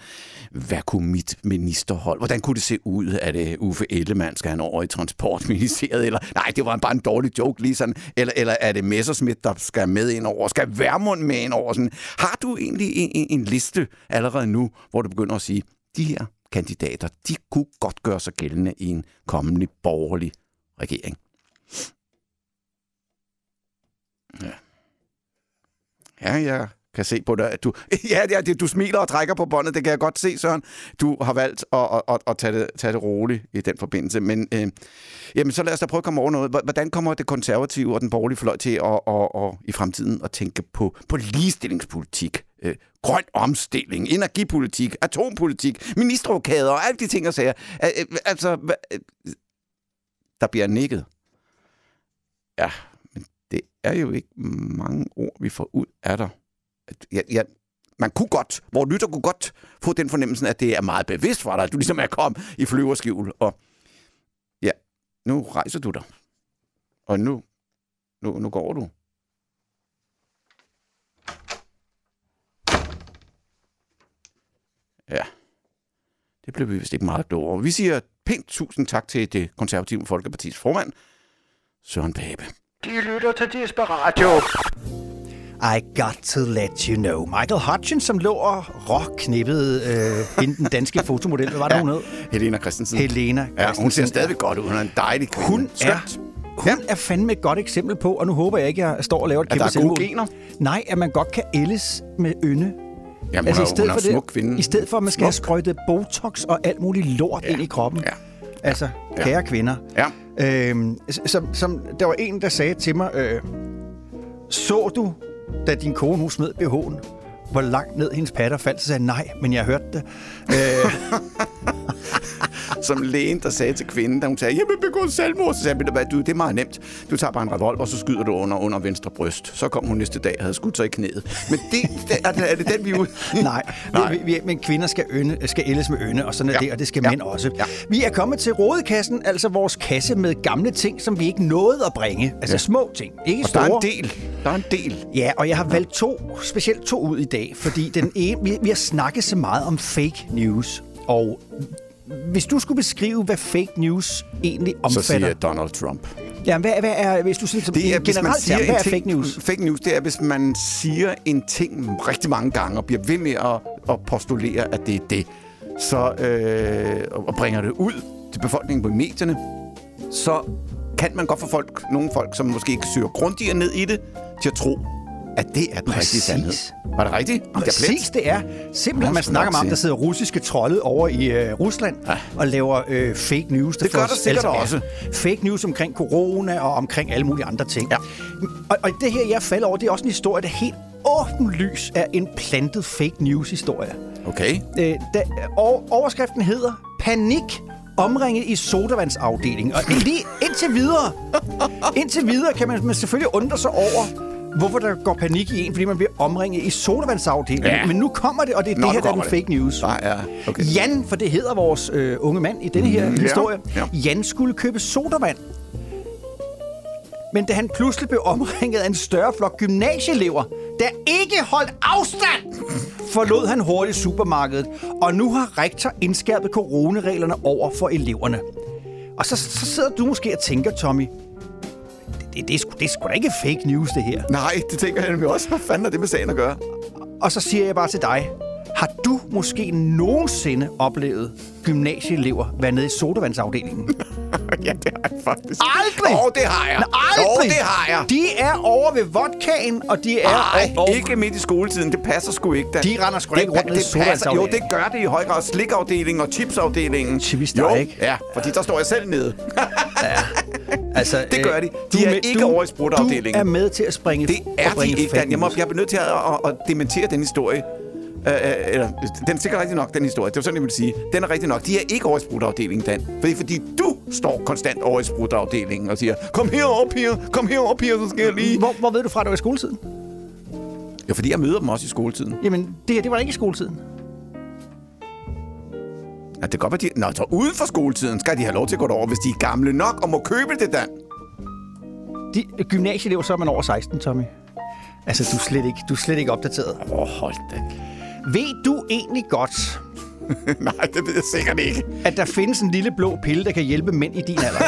hvad kunne mit ministerhold? Hvordan kunne det se ud? Er det Uffe Ellemann, skal han over i transportministeriet? Eller nej, det var bare en dårlig joke lige sådan. Eller, eller er det Messerschmidt, der skal med ind over? Skal Vermund med ind over? Sådan. Har du egentlig en, en, en liste allerede nu, hvor du begynder at sige, de her kandidater, de kunne godt gøre sig gældende i en kommende borgerlig regering? Ja, ja jeg kan se på dig, at du, ja, ja, du smiler og trækker på båndet, det kan jeg godt se, Søren. Du har valgt at, at, at, at tage, det, tage det roligt i den forbindelse, men øh, jamen, så lad os da prøve at komme over noget. Hvordan kommer det konservative og den borgerlige fløj til at, og, og, i fremtiden at tænke på, på ligestillingspolitik? Øh, grøn omstilling, energipolitik, atompolitik, ministerrokader og alle de ting og sager. Øh, øh, altså, øh, der bliver nikket. Ja, men det er jo ikke mange ord, vi får ud af dig. Ja, ja, man kunne godt, hvor lytter kunne godt få den fornemmelse, at det er meget bevidst for dig, at du ligesom er kommet i flyverskjul, og ja, nu rejser du dig. Og nu, nu, nu går du. Ja, det blev vi vist ikke meget klogere. Vi siger pænt tusind tak til Det Konservative Folkepartis formand, Søren Pape. De lytter til Desperadio. I got to let you know. Michael Hutchins, som lå og råknippede øh, inden den danske fotomodel. Hvad var det, ja, hun hed? Helena Christensen. Helena Christensen. Ja, hun ser stadigvæk godt ud. Hun er en dejlig kvinde. Hun er, Hun ja. er fandme et godt eksempel på, og nu håber jeg ikke, at jeg står og laver et kæmpe selvmål. Er der gode gener? Nej, at man godt kan ældes med ynde. Jamen, altså, i stedet for det, smuk kvinde. I stedet for, at man skal smuk. have sprøjtet botox og alt muligt lort ja. ind i kroppen. Ja. Altså, ja. kære kvinder. Ja. Øhm, som, som, der var en, der sagde til mig, øh, så du, da din kone hun smed B H'en, hvor langt ned hendes patter faldt, så sagde nej, men jeg hørte det. Øh. Som lægen, der sagde til kvinden, da hun sagde, jeg vil begå selvmord, så sagde jeg, du, det er meget nemt. Du tager bare en revolver, og så skyder du under, under venstre bryst. Så kom hun næste dag og havde skudt sig i knæet. Men det, det, er, det, er det den, vi er ude? Nej, Nej. Vi, vi, men kvinder skal, ynde, skal ældes med ynde, og sådan er ja. det, og det skal ja. mænd også. Ja. Vi er kommet til rodekassen, altså vores kasse med gamle ting, som vi ikke nåede at bringe. Altså ja. små ting, ikke og store. Og der er en del. Der er en del. Ja, og jeg har valgt to, specielt to ud i dag, fordi den ene, vi, vi har snakket så meget om fake news, og... Hvis du skulle beskrive, hvad fake news egentlig omfatter... Så siger jeg Donald Trump. Ja, hvad, hvad er... Hvis du siger, som det er, hvis man siger term, hvad er ting, fake news? Fake news, det er, hvis man siger en ting rigtig mange gange, og bliver ved med at, at postulere, at det er det. Så øh, og bringer det ud til befolkningen på medierne, så kan man godt få folk, nogle folk, som måske ikke søger grundigere ned i det, til at tro, at det er den rigtige sandhed. Var det rigtigt? Om præcis, det er. Simpelthen, man snakker meget om, der sidder russiske trolde over i uh, Rusland ah. og laver uh, fake news. Det gør der sikkert også. Fake news omkring corona og omkring alle mulige andre ting. Ja. Og, og det her, jeg falder over, det er også en historie, der helt åbenlys er en plantet fake news-historie. Okay. Øh, da, og overskriften hedder Panik omringet i sodavandsafdelingen. Og lige indtil videre, indtil videre kan man, man selvfølgelig undre sig over... Hvorfor der går panik i en, fordi man bliver omringet i sodavandsafdelingen. Ja. Men nu kommer det, og det er Nå, det her, der er den fake news. Ah, ja. okay. Jan, for det hedder vores øh, unge mand i denne her mm, historie. Ja. Ja. Jan skulle købe sodavand. Men da han pludselig blev omringet af en større flok gymnasieelever, der ikke holdt afstand, forlod han hurtigt supermarkedet. Og nu har rektor indskærpet coronareglerne over for eleverne. Og så, så sidder du måske og tænker, Tommy, Det, det, er sgu, det er sgu da ikke fake news, det her. Nej, det tænker jeg nemlig også. Hvad fanden er det med sagen at gøre? Og så siger jeg bare til dig, har du måske nogensinde oplevet gymnasieelever være nede i sodavandsafdelingen? Ja, det har jeg faktisk. Aldrig! Åh, oh, det har jeg. Nå, aldrig! Oh, det har jeg. De er over ved vodkaen, og de er... Ej, over... ikke midt i skoletiden. Det passer sgu ikke, da. De render sgu ikke rundt nede i sodavandsafdelingen. Jo, det gør det i høj grad. Slikafdelingen og chipsafdelingen. Chips, der jo, ikke. Ja, fordi der står jeg selv nede. Ja. Altså, det gør de. De du er med, ikke du, over i sprutafdelingen. Du er med til at springe... Det er de ikke, Dan. Jeg, må, jeg er nødt til at, at, at dementere den historie. Øh, eller, den er sikkert rigtig nok, den historie. Det er sådan, jeg vil sige. Den er rigtig nok. De er ikke over i sprutafdelingen, Dan. Fordi, fordi du står konstant over i sprutafdelingen og siger, kom herover, piger, kom herover, piger, så skal jeg lige... Hvor, hvor ved du fra, at du er i skoletiden? Ja, fordi jeg møder dem også i skoletiden. Jamen, det her, det var ikke i skoletiden. Ja, det kan godt være, de... Nå, så uden for skoletiden skal de have lov til at gå derover, hvis de er gamle nok og må købe det, Dan. De gymnasieelever, så er man over seksten, Tommy. Altså, du er slet ikke, du er slet ikke opdateret. Åh, oh, hold da. Ved du egentlig godt... Nej, det ved jeg sikkert ikke. At der findes en lille blå pille, der kan hjælpe mænd i din alder?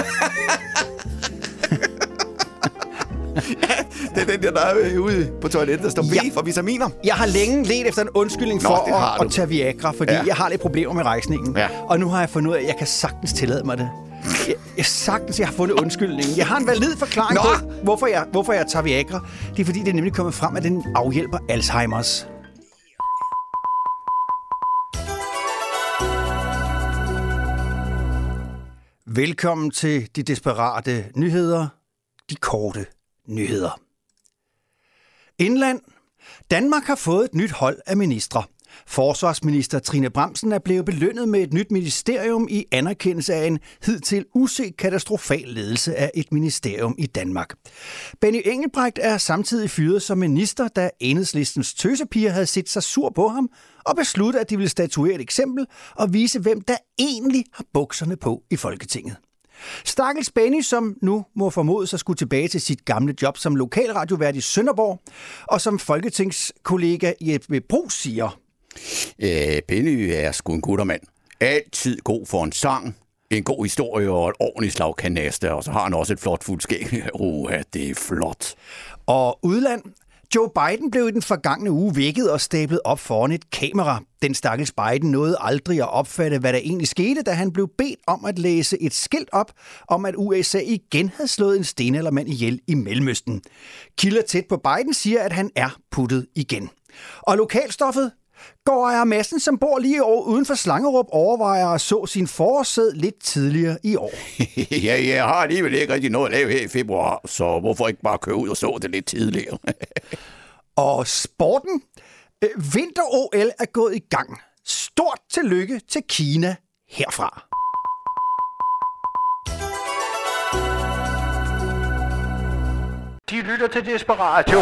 Det er den der, der er ude på toilettet, der står V ja. for vitaminer. Jeg har længe ledt efter en undskyldning Nå, for at, at tage Viagra, fordi ja. jeg har lidt problemer med rejsningen. Ja. Og nu har jeg fundet ud af, at jeg kan sagtens tillade mig det. Jeg, jeg sagtens, jeg har fundet undskyldningen. Jeg har en valid forklaring Nå. på, hvorfor jeg, hvorfor jeg tager Viagra. Det er fordi, det er nemlig kommet frem, at den afhjælper Alzheimers. Velkommen til de desperate nyheder. De korte nyheder. Indland. Danmark har fået et nyt hold af ministre. Forsvarsminister Trine Bramsen er blevet belønnet med et nyt ministerium i anerkendelse af en hidtil uset katastrofal ledelse af et ministerium i Danmark. Benny Engelbrecht er samtidig fyret som minister, da Enhedslistens tøsepiger havde set sig sur på ham og besluttet, at de ville statuere et eksempel og vise, hvem der egentlig har bukserne på i Folketinget. Stakkels Benny, som nu må formode sig skulle tilbage til sit gamle job som lokalradiovært i Sønderborg, og som folketingskollega Jeppe Bruus siger. Øh, Benny er sgu en guttermand. Altid god for en sang, en god historie og et ordentligt slag kanaster, og så har han også et flot fuldskæg. Uha, det er flot. Og udland. Joe Biden blev i den forgangne uge vækket og stablet op foran et kamera. Den stakkels Biden nåede aldrig at opfatte, hvad der egentlig skete, da han blev bedt om at læse et skilt op om, at U S A igen havde slået en stenaldermand ihjel i Mellemøsten. Kilder tæt på Biden siger, at han er puttet igen. Og lokalstoffet? Går ejer Madsen, som bor lige over uden for Slangerup, overvejer at så sin forårssæd lidt tidligere i år. Ja, jeg har alligevel ikke rigtig noget at lave her i februar, så hvorfor ikke bare køre ud og så det lidt tidligere? Og sporten? Vinter-O L er gået i gang. Stort tillykke til Kina herfra. De lytter til Desperadio.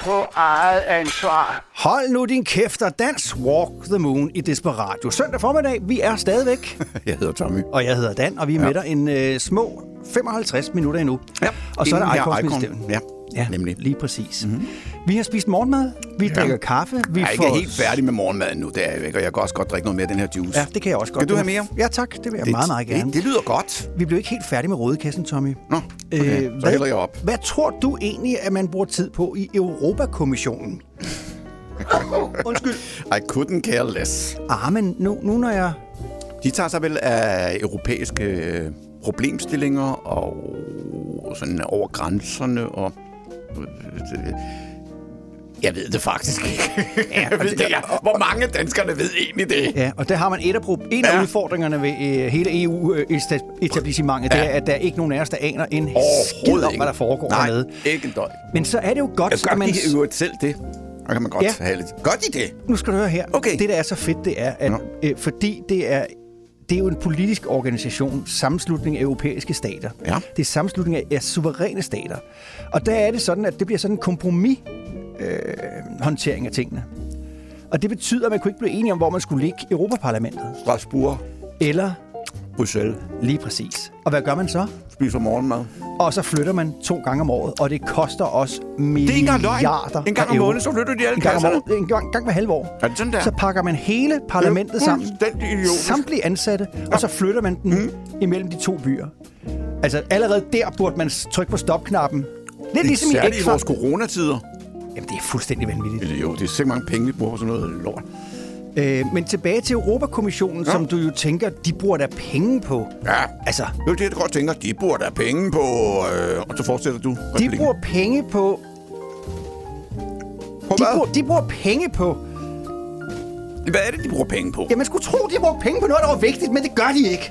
På eget ansvar. Hold nu din kæft og dans Walk the Moon i Desperadio. Søndag formiddag, vi er stadigvæk. Jeg hedder Tommy. Og jeg hedder Dan, og vi er ja. med dig en øh, små femoghalvtreds minutter endnu. Ja. Og så inden er der Eichhorn. Ja. Ja, nemlig. Lige præcis. Mm-hmm. Vi har spist morgenmad, vi ja. drikker kaffe. Vi Ej, får... Jeg er helt færdig med morgenmaden nu, det er jeg ikke, og jeg kan også godt drikke noget mere af den her juice. Ja, det kan jeg også godt. Vil du have mere? Ja tak, det vil jeg det, meget, meget gerne. Det, det lyder godt. Vi blev ikke helt færdige med rodekassen, Tommy. Nå, okay. Øh, så hælder jeg op. Hvad tror du egentlig, at man bruger tid på i Europakommissionen? Undskyld. I couldn't care less. Ah, men nu, nu når jeg... De tager sig vel af europæiske problemstillinger og sådan over grænserne og... Jeg ved det faktisk ikke. Ja, det, det, jeg, hvor mange danskerne ved egentlig det? Ja, og der har man et af, en af ja. udfordringerne ved uh, hele E U-etablissementet, ja. det er, at der er ikke nogen af os, der aner en skid om, hvad der foregår Nej, dernede. ikke en døj. Men så er det jo godt, jeg at man... Jeg gør ikke selv det. Der kan man godt ja. have lidt. Godt i det. Nu skal du høre her. Okay. Det, der er så fedt, det er, at ja. øh, fordi det er... Det er jo en politisk organisation, sammenslutning af europæiske stater. Ja. Det er sammenslutning af, af suveræne stater. Og der er det sådan, at det bliver sådan en kompromis-håndtering øh, af tingene. Og det betyder, at man kunne ikke blive enige om, hvor man skulle ligge Europaparlamentet. Strasbourg. Eller... Bruxelles. Lige præcis. Og hvad gør man så? Spiser morgenmad. Og så flytter man to gange om året, og det koster os milliarder. En gang om måneden, så flytter de alle kasserne. En gang, gang med halve år. Er det sådan der? Så pakker man hele parlamentet sammen, samtlige ansatte, ja. og så flytter man den mm. imellem de to byer. Altså allerede der burde man trykke på stopknappen. Lidt det ligesom i X-Factor. I vores coronatider. Jamen det er fuldstændig vanvittigt. Jo, det er så mange penge, vi bruger på sådan noget lort. Øh, men tilbage til Europakommissionen, ja. som du jo tænker, de bruger der penge på. Ja, altså, det er det, du godt tænker. De bruger der penge på... Øh, og så fortsætter du. De bruger penge på... På de, bruger, de bruger penge på... Hvad er det, de bruger penge på? Ja, man skulle tro, de bruger penge på noget, der var vigtigt, men det gør de ikke.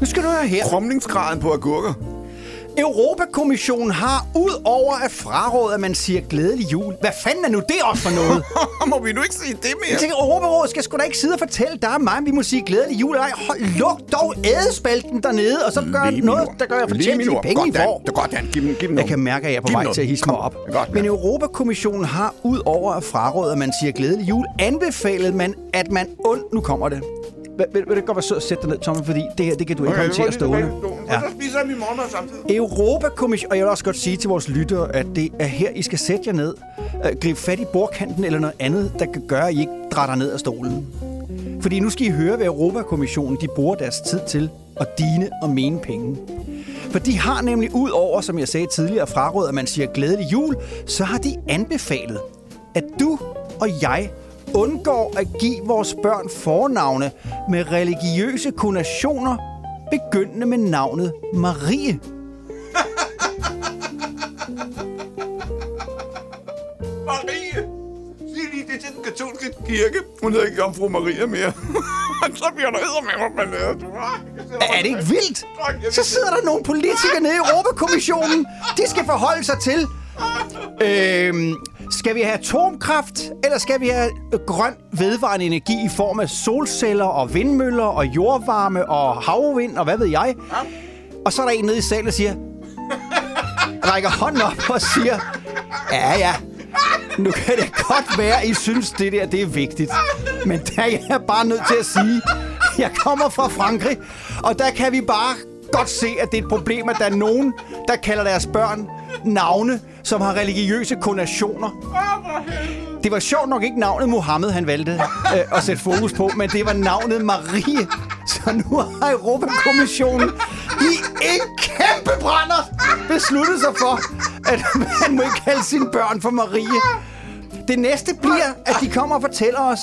Nu skal du høre her. Krumlingsgraden på agurker. Europakommissionen har ud over at fraråde, at man siger glædelig jul. Hvad fanden er nu det også for noget? Må vi nu ikke sige det mere? Jeg tænker, Europarådet skal sgu da ikke sidde og fortælle dig og mig, vi må sige glædelig jul. Nej, luk dog ædespalten dernede, og så gør Lige noget, der gør jeg fortjent til de penge, I får. Det er godt, Dan. Giv dem, giv dem jeg kan mærke, at jeg er på vej til at hisse mig op. Godt, men Europakommissionen har ud over at fraråde, at man siger glædelig jul, anbefalet man, at man und... Nu kommer det. Vil det godt være sød at sætte dig ned, Tommy, fordi det her, det kan du ikke håndtere stående. Og så spiser vi morgenmad samtidig. Europakommission, og jeg vil også godt sige til vores lyttere, at det er her, I skal sætte jer ned, gribe fat i bordkanten eller noget andet, der kan gøre, at I ikke drætter ned af stolen. Fordi nu skal I høre, hvad Europakommissionen, de bruger deres tid til at dine og mene penge. For de har nemlig ud over, som jeg sagde tidligere, fraråd, at man siger glædelig jul, så har de anbefalet, at du og jeg undgår at give vores børn fornavne med religiøse konnotationer, begyndende med navnet Marie. Marie! Sig lige det til den katolske kirke. Hun hedder ikke Jomfru Maria mere. Så bliver der eddermame, man er. Er det ikke vildt? Så sidder der nogle politikere nede i Europakommissionen. De skal forholde sig til... Øhm... Skal vi have atomkraft, eller skal vi have grøn vedvarende energi i form af solceller og vindmøller og jordvarme og havvind og hvad ved jeg? Ja. Og så er der en nede i salen, der siger, rækker hånden op og siger, ja ja, nu kan det godt være, at I synes, det der det er vigtigt. Men der er jeg bare nødt til at sige, jeg kommer fra Frankrig, og der kan vi bare godt se, at det er et problem, at der er nogen, der kalder deres børn navne, som har religiøse konnotationer. Det var sjovt nok ikke navnet Mohammed, han valgte øh, at sætte fokus på, men det var navnet Marie. Så nu har Europakommissionen i en kæmpe brænder besluttet sig for, at man må ikke kalde sine børn for Marie. Det næste bliver, at de kommer og fortæller os.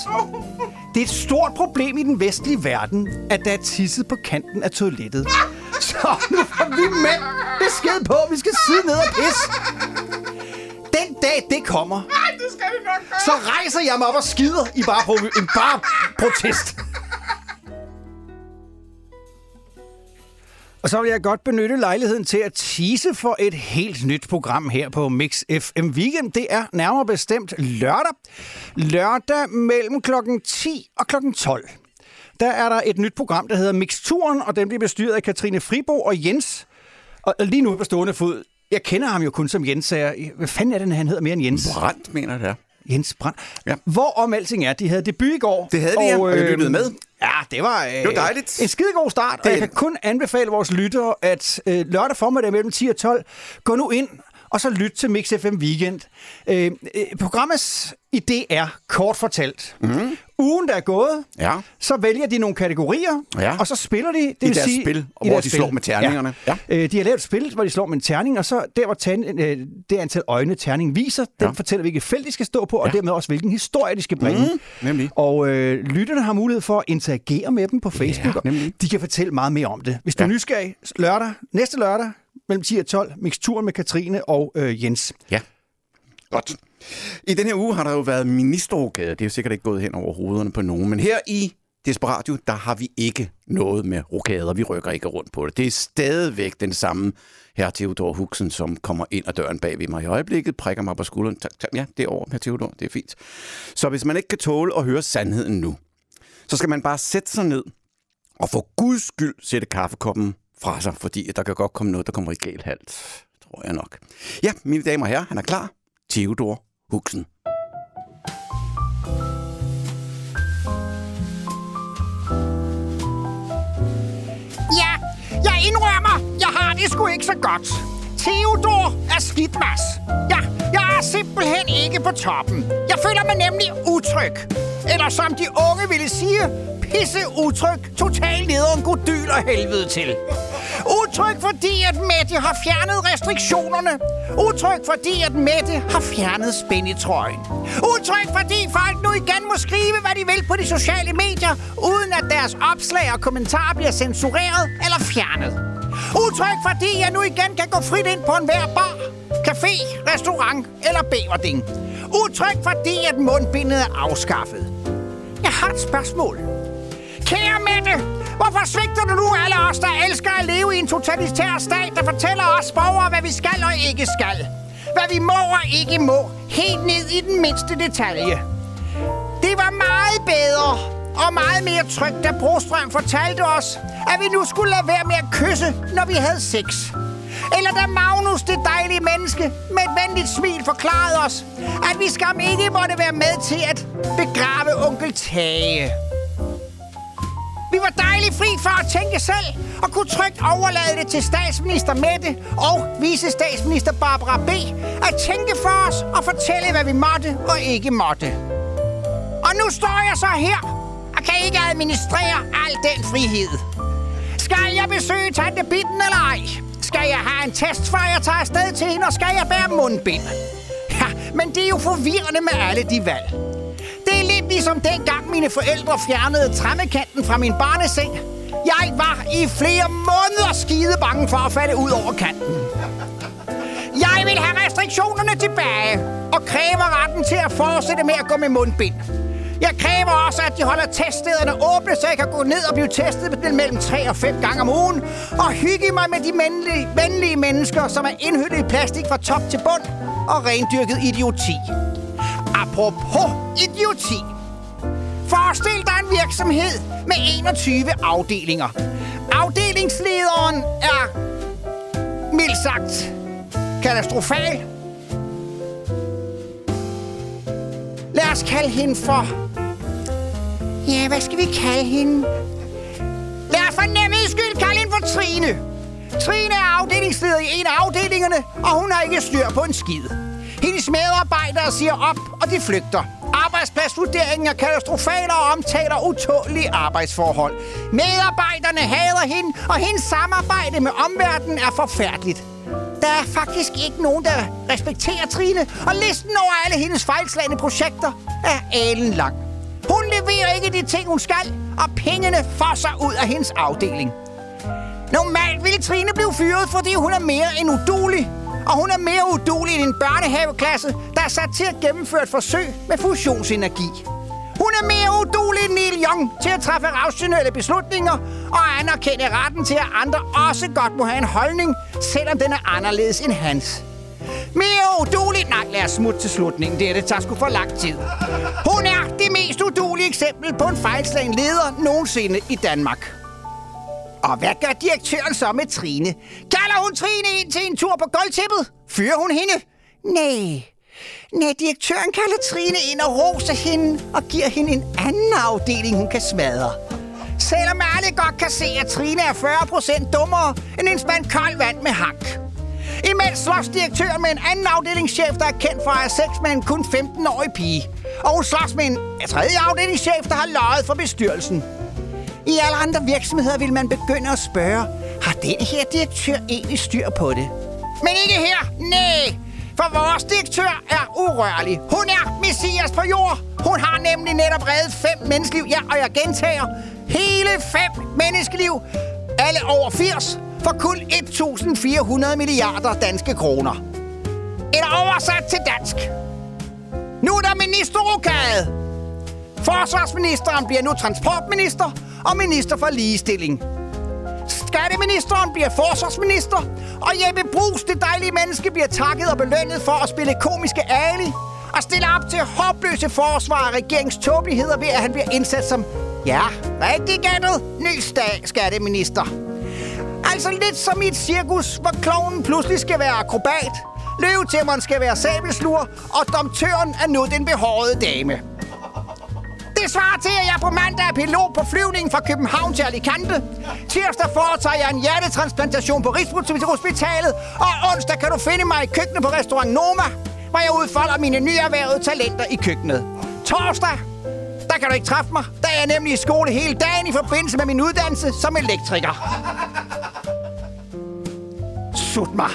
Det er et stort problem i den vestlige verden, at der er tisset på kanten af toilettet. Så nu får vi mænd besked på, vi skal sidde ned og pisse. Den dag det kommer, så rejser jeg mig op og skider i bare, pro- en bare protest. Og så vil jeg godt benytte lejligheden til at tease for et helt nyt program her på Mix F M Weekend. Det er nærmere bestemt lørdag. Lørdag mellem klokken ti og klokken tolv. Der er der et nyt program, der hedder Mixturen, og den bliver bestyret af Katrine Fribo og Jens. Og lige nu på stående fod, jeg kender ham jo kun som Jens, så jeg, hvad fanden er det, han hedder mere end Jens? Brandt, mener det er. Jens Brandt. Ja. Hvorom alting er, de havde debut i går. Det havde de, og, ja. Og jeg lyttede med. Ja, det var, øh, det var dejligt. En skidegod start, det... og jeg kan kun anbefale vores lyttere, at øh, lørdag formiddag mellem ti og tolv, gå nu ind, og så lyt til Mix F M Weekend. Øh, programmets idé er kort fortalt. Mm. Ugen, der er gået, ja. Så vælger de nogle kategorier, ja. Og så spiller de. Det I vil deres sige, spil, og i hvor de spil. Slår med terningerne. Ja. Ja. Øh, de har lavet et spil, hvor de slår med en terning, og så der, hvor ten, øh, det antal øjne, terningen viser, den ja. Fortæller, hvilket felt de skal stå på, og ja. Dermed også, hvilken historie de skal bringe. Mm. Nemlig. Og øh, lytterne har mulighed for at interagere med dem på Facebook. Ja, de kan fortælle meget mere om det. Hvis du ja. Er nysgerrig, lørdag, næste lørdag, mellem ti og tolv, Mixturen med Katrine og øh, Jens. Ja, godt. I den her uge har der jo været ministerrokade. Det er jo sikkert ikke gået hen over hovederne på nogen. Men her i Desperadio, der har vi ikke noget med rokader. Vi rykker ikke rundt på det. Det er stadigvæk den samme herr Theodor Huxen, som kommer ind ad døren bag ved mig i øjeblikket, prikker mig på skulderen. Ja, det er over, herr Theodor. Det er fint. Så hvis man ikke kan tåle at høre sandheden nu, så skal man bare sætte sig ned og for guds skyld sætte kaffekoppen fra sig, fordi der kan godt komme noget, der kommer i galt halt, tror jeg nok. Ja, mine damer og herrer, han er klar. Theodor Huxen. Ja, jeg indrømmer, jeg har det sgu ikke så godt. Theodor er skidt, mas. Ja, jeg er simpelthen ikke på toppen. Jeg føler mig nemlig utryg. Eller som de unge ville sige, pisse utryg, total nederen godyl og helvede til. Utryg fordi, at Mette har fjernet restriktionerne. Utryg fordi, at Mette har fjernet spændetrøjen. Utryg fordi folk nu igen må skrive, hvad de vil på de sociale medier, uden at deres opslag og kommentarer bliver censureret eller fjernet. Utryg fordi, jeg nu igen kan gå frit ind på enhver bar, café, restaurant eller beverding. Utryg fordi, at mundbindet er afskaffet. Jeg har et spørgsmål. Kære Mette, hvorfor svigter du nu alle os, der elsker at leve i en totalitær stat, der fortæller os borgere, hvad vi skal og ikke skal? Hvad vi må og ikke må, helt ned i den mindste detalje. Det var meget bedre og meget mere trygt, da Brostrøm fortalte os, at vi nu skulle lade være med at kysse, når vi havde sex. Eller da Magnus, det dejlige menneske, med et venligt smil forklarede os, at vi skam ikke måtte være med til at begrave onkel Tage. Vi var dejligt fri for at tænke selv, og kunne trygt overlade det til statsminister Mette og vicestatsminister Barbara B. at tænke for os og fortælle, hvad vi måtte og ikke måtte. Og nu står jeg så her og kan ikke administrere al den frihed. Skal jeg besøge tante Bitten eller ej? Skal jeg have en test, før jeg tager afsted til hende, og skal jeg bære mundbind? Ja, men det er jo forvirrende med alle de valg. Det er lidt ligesom dengang mine forældre fjernede træmmekanten fra min barneseng. Jeg var i flere måneder skide bange for at falde ud over kanten. Jeg vil have restriktionerne tilbage og kræver retten til at fortsætte med at gå med mundbind. Jeg kræver også, at de holder teststederne åbne, så jeg kan gå ned og blive testet mellem tre og fem gange om ugen. Og hygge mig med de venlige, venlige mennesker, som er indhyllet i plastik fra top til bund og rendyrket idioti. Apropos idioti. Forestil dig en virksomhed med enogtyve afdelinger. Afdelingslederen er, mildt sagt, katastrofal. Lad os kalde hende for... Ja, hvad skal vi kalde hende? Lad os for nemheds skyld kalde hende for Trine. Trine er afdelingsleder i en af afdelingerne, og hun har ikke styr på en skid. Hendes medarbejdere siger op, og de flygter. Arbejdspladsvurderingen er katastrofal og omtaler utålige arbejdsforhold. Medarbejderne hader hende, og hendes samarbejde med omverdenen er forfærdeligt. Der er faktisk ikke nogen, der respekterer Trine, og listen over alle hendes fejlslagne projekter er alenlang. Hun leverer ikke de ting, hun skal, og pengene fosser ud af hendes afdeling. Normalt ville Trine blive fyret, fordi hun er mere end uduelig. Og hun er mere uduelig end en børnehaveklasse, der er sat til at gennemføre et forsøg med fusionsenergi. Hun er mere uduelig end Neil Young til at træffe rationelle beslutninger og anerkende retten til, at andre også godt må have en holdning, selvom den er anderledes end hans. Mere uduelig... Nej, lad os smutte til slutningen. Det er det tager sgu for lang tid. Hun er det mest udulige eksempel på en fejlslagen leder nogensinde i Danmark. Og hvad gør direktøren så med Trine? Kalder hun Trine ind til en tur på gulvtæppet? Fyrer hun hende? Nej. Nej, direktøren kalder Trine ind og roser hende og giver hende en anden afdeling, hun kan smadre. Selvom alle godt kan se, at Trine er fyrre procent dummere end en spand kold vand med hank. Imens slås direktøren med en anden afdelingschef, der er kendt for at have sex med en kun femten-årig pige. Og hun slås med en tredje afdelingschef, der har løjet for bestyrelsen. I alle andre virksomheder vil man begynde at spørge, har den her direktør egentlig styr på det? Men ikke her, nej. For vores direktør er urørlig. Hun er messias på jord. Hun har nemlig netop reddet fem menneskeliv. Ja, og jeg gentager, hele fem menneskeliv. Alle over firs for kun fjorten hundrede milliarder danske kroner. Eller oversat til dansk. Nu er der ministerrokade. Forsvarsministeren bliver nu transportminister og minister for ligestilling. Skatteministeren bliver forsvarsminister, og Jeppe Bruus, det dejlige menneske, bliver takket og belønnet for at spille komiske Ali og stille op til håbløse forsvar og regeringståbeligheder ved, at han bliver indsat som, ja, rigtig gættet, ny skatteminister. Altså lidt som i et cirkus, hvor klovnen pludselig skal være akrobat, løvetæmmeren skal være sabelslur, og domptøren er nu den behårede dame. Det svarer til, at jeg på mandag er pilot på flyvningen fra København til Alicante. Tirsdag foretager jeg en hjertetransplantation på Rigshospitalet. Og onsdag kan du finde mig i køkkenet på Restaurant Noma, hvor jeg udfolder mine nyerhvervede talenter i køkkenet. Torsdag, der kan du ikke træffe mig. Der er jeg nemlig i skole hele dagen i forbindelse med min uddannelse som elektriker. Sut mig.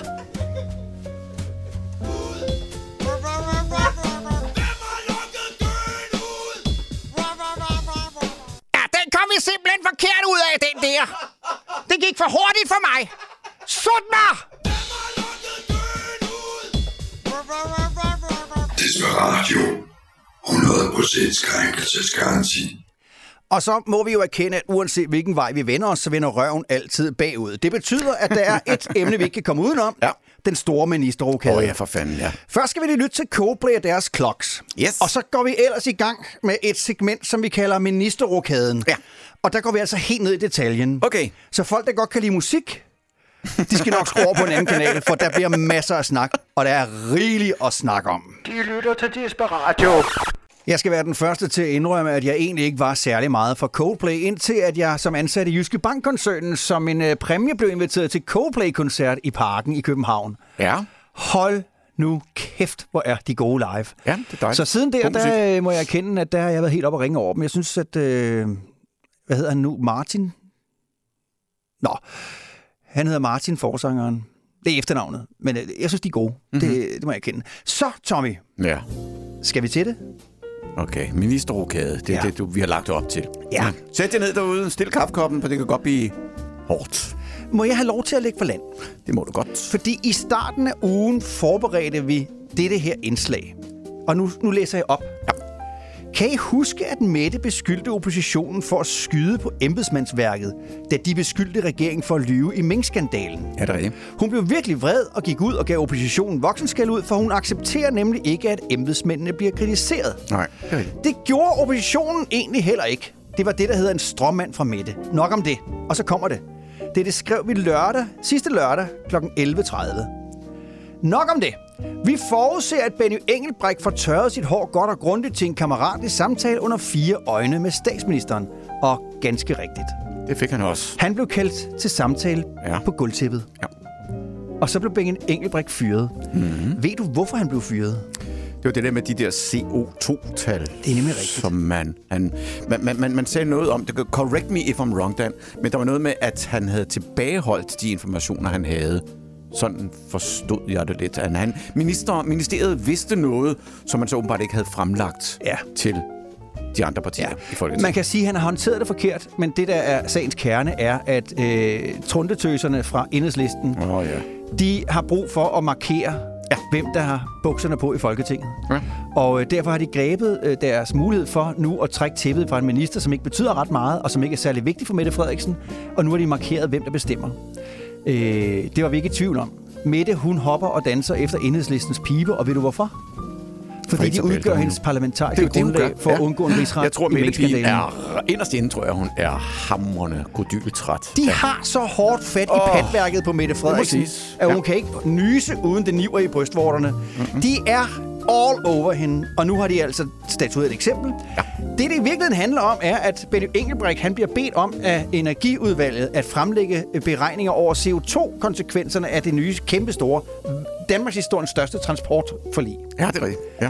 Simpelthen forkert ud af den der. Det gik for hurtigt for mig. Sut mig! Desperadio. hundrede procent krænkelsesgaranti. Og så må vi jo erkende, at uanset hvilken vej vi vender os, så vender røven altid bagud. Det betyder, at der er et emne, vi ikke kan komme udenom. Ja. Den store ministerrokade. Åh oh, ja, for fanden, ja. Først skal vi lige lytte til Coldplay og deres Clocks. Yes. Og så går vi ellers i gang med et segment, som vi kalder ministerrokaden. Ja. Og der går vi altså helt ned i detaljen. Okay. Så folk, der godt kan lide musik, de skal nok skrue over på en anden kanal, for der bliver masser af snak, og der er rigeligt at snakke om. De lytter til Desperadio. Jeg skal være den første til at indrømme, at jeg egentlig ikke var særlig meget for Coldplay, indtil at jeg som ansat i Jyske Bank-koncernen som en øh, præmie blev inviteret til Coldplay-koncert i Parken i København. Ja. Hold nu kæft, hvor er de gode live. Ja, det er dejligt. Så siden der, der øh, må jeg erkende, at der har jeg været helt op og ringe over dem. Jeg synes, at... Øh, hvad hedder han nu? Martin? Nå, han hedder Martin, forsangeren. Det er efternavnet, men øh, jeg synes, de er gode. Mm-hmm. Det, det må jeg erkende. Så, Tommy. Ja. Skal vi til det? Okay, ministerrokade. Det er ja. det, du, vi har lagt op til. Ja. Sæt jer ned derude, stil kaffekoppen, for det kan godt blive hårdt. Må jeg have lov til at lægge for land? Det må du godt. Fordi i starten af ugen forberedte vi dette her indslag. Og nu, nu læser jeg op. Ja. Kan I huske, at Mette beskyldte oppositionen for at skyde på embedsmandsværket, da de beskyldte regeringen for at lyve i minkskandalen? Ja, det er det. Hun blev virkelig vred og gik ud og gav oppositionen voksenskæld ud, for hun accepterer nemlig ikke, at embedsmændene bliver kritiseret. Nej. Det, det gjorde oppositionen egentlig heller ikke. Det var det, der hedder en stråmand fra Mette. Nok om det. Og så kommer det. Det, det skrev vi lørdag, sidste lørdag kl. elleve tredive. Nok om det. Vi forudser, at Benny Engelbrecht får tørret sit hår godt og grundigt til en kammeratlig samtale under fire øjne med statsministeren. Og ganske rigtigt. Det fik han også. Han blev kaldt til samtale ja. på gulvtæppet. Ja. Og så blev Benny Engelbrecht fyret. Mm-hmm. Ved du, hvorfor han blev fyret? Det var det der med de der C O to-tal. Det er nemlig rigtigt. Som man, han, man, man, man, man sagde noget om, det kan correct me if I'm wrong, Dan, men der var noget med, at han havde tilbageholdt de informationer, han havde. Sådan forstod jeg det lidt. Han, han, minister, ministeriet vidste noget, som man så åbenbart ikke havde fremlagt ja. til de andre partier ja. i Folketinget. Man kan sige, at han har håndteret det forkert, men det, der er sagens kerne, er, at øh, trundetøserne fra Enhedslisten, oh, ja. de har brug for at markere, ja. hvem der har bukserne på i Folketinget. Ja. Og øh, derfor har de grebet øh, deres mulighed for nu at trække tæppet fra en minister, som ikke betyder ret meget, og som ikke er særlig vigtig for Mette Frederiksen, og nu har de markeret, hvem der bestemmer. Øh, det var vi ikke i tvivl om. Mette, hun hopper og danser efter Enhedslistens pibe, og ved du hvorfor? Fordi de udgør hendes parlamentariske grundlag for ja. at undgå en rigsret. Jeg tror, Mette Pigen er inderst inde, tror jeg, hun er hamrende goddyletræt. De har så hårdt fat oh. i patværket på Mette Frederiksen, at hun ja. kan ikke nyse uden det niver i brystvorterne. Mm-hmm. De er all over hende, og nu har de altså statueret et eksempel. Ja. Det, det i virkeligheden handler om, er, at Benny Engelbrecht, han bliver bedt om af Energiudvalget at fremlægge beregninger over C O to konsekvenserne af det nye kæmpestore Danmarks historiens største transportforlig. Ja, det er rigtigt. Ja.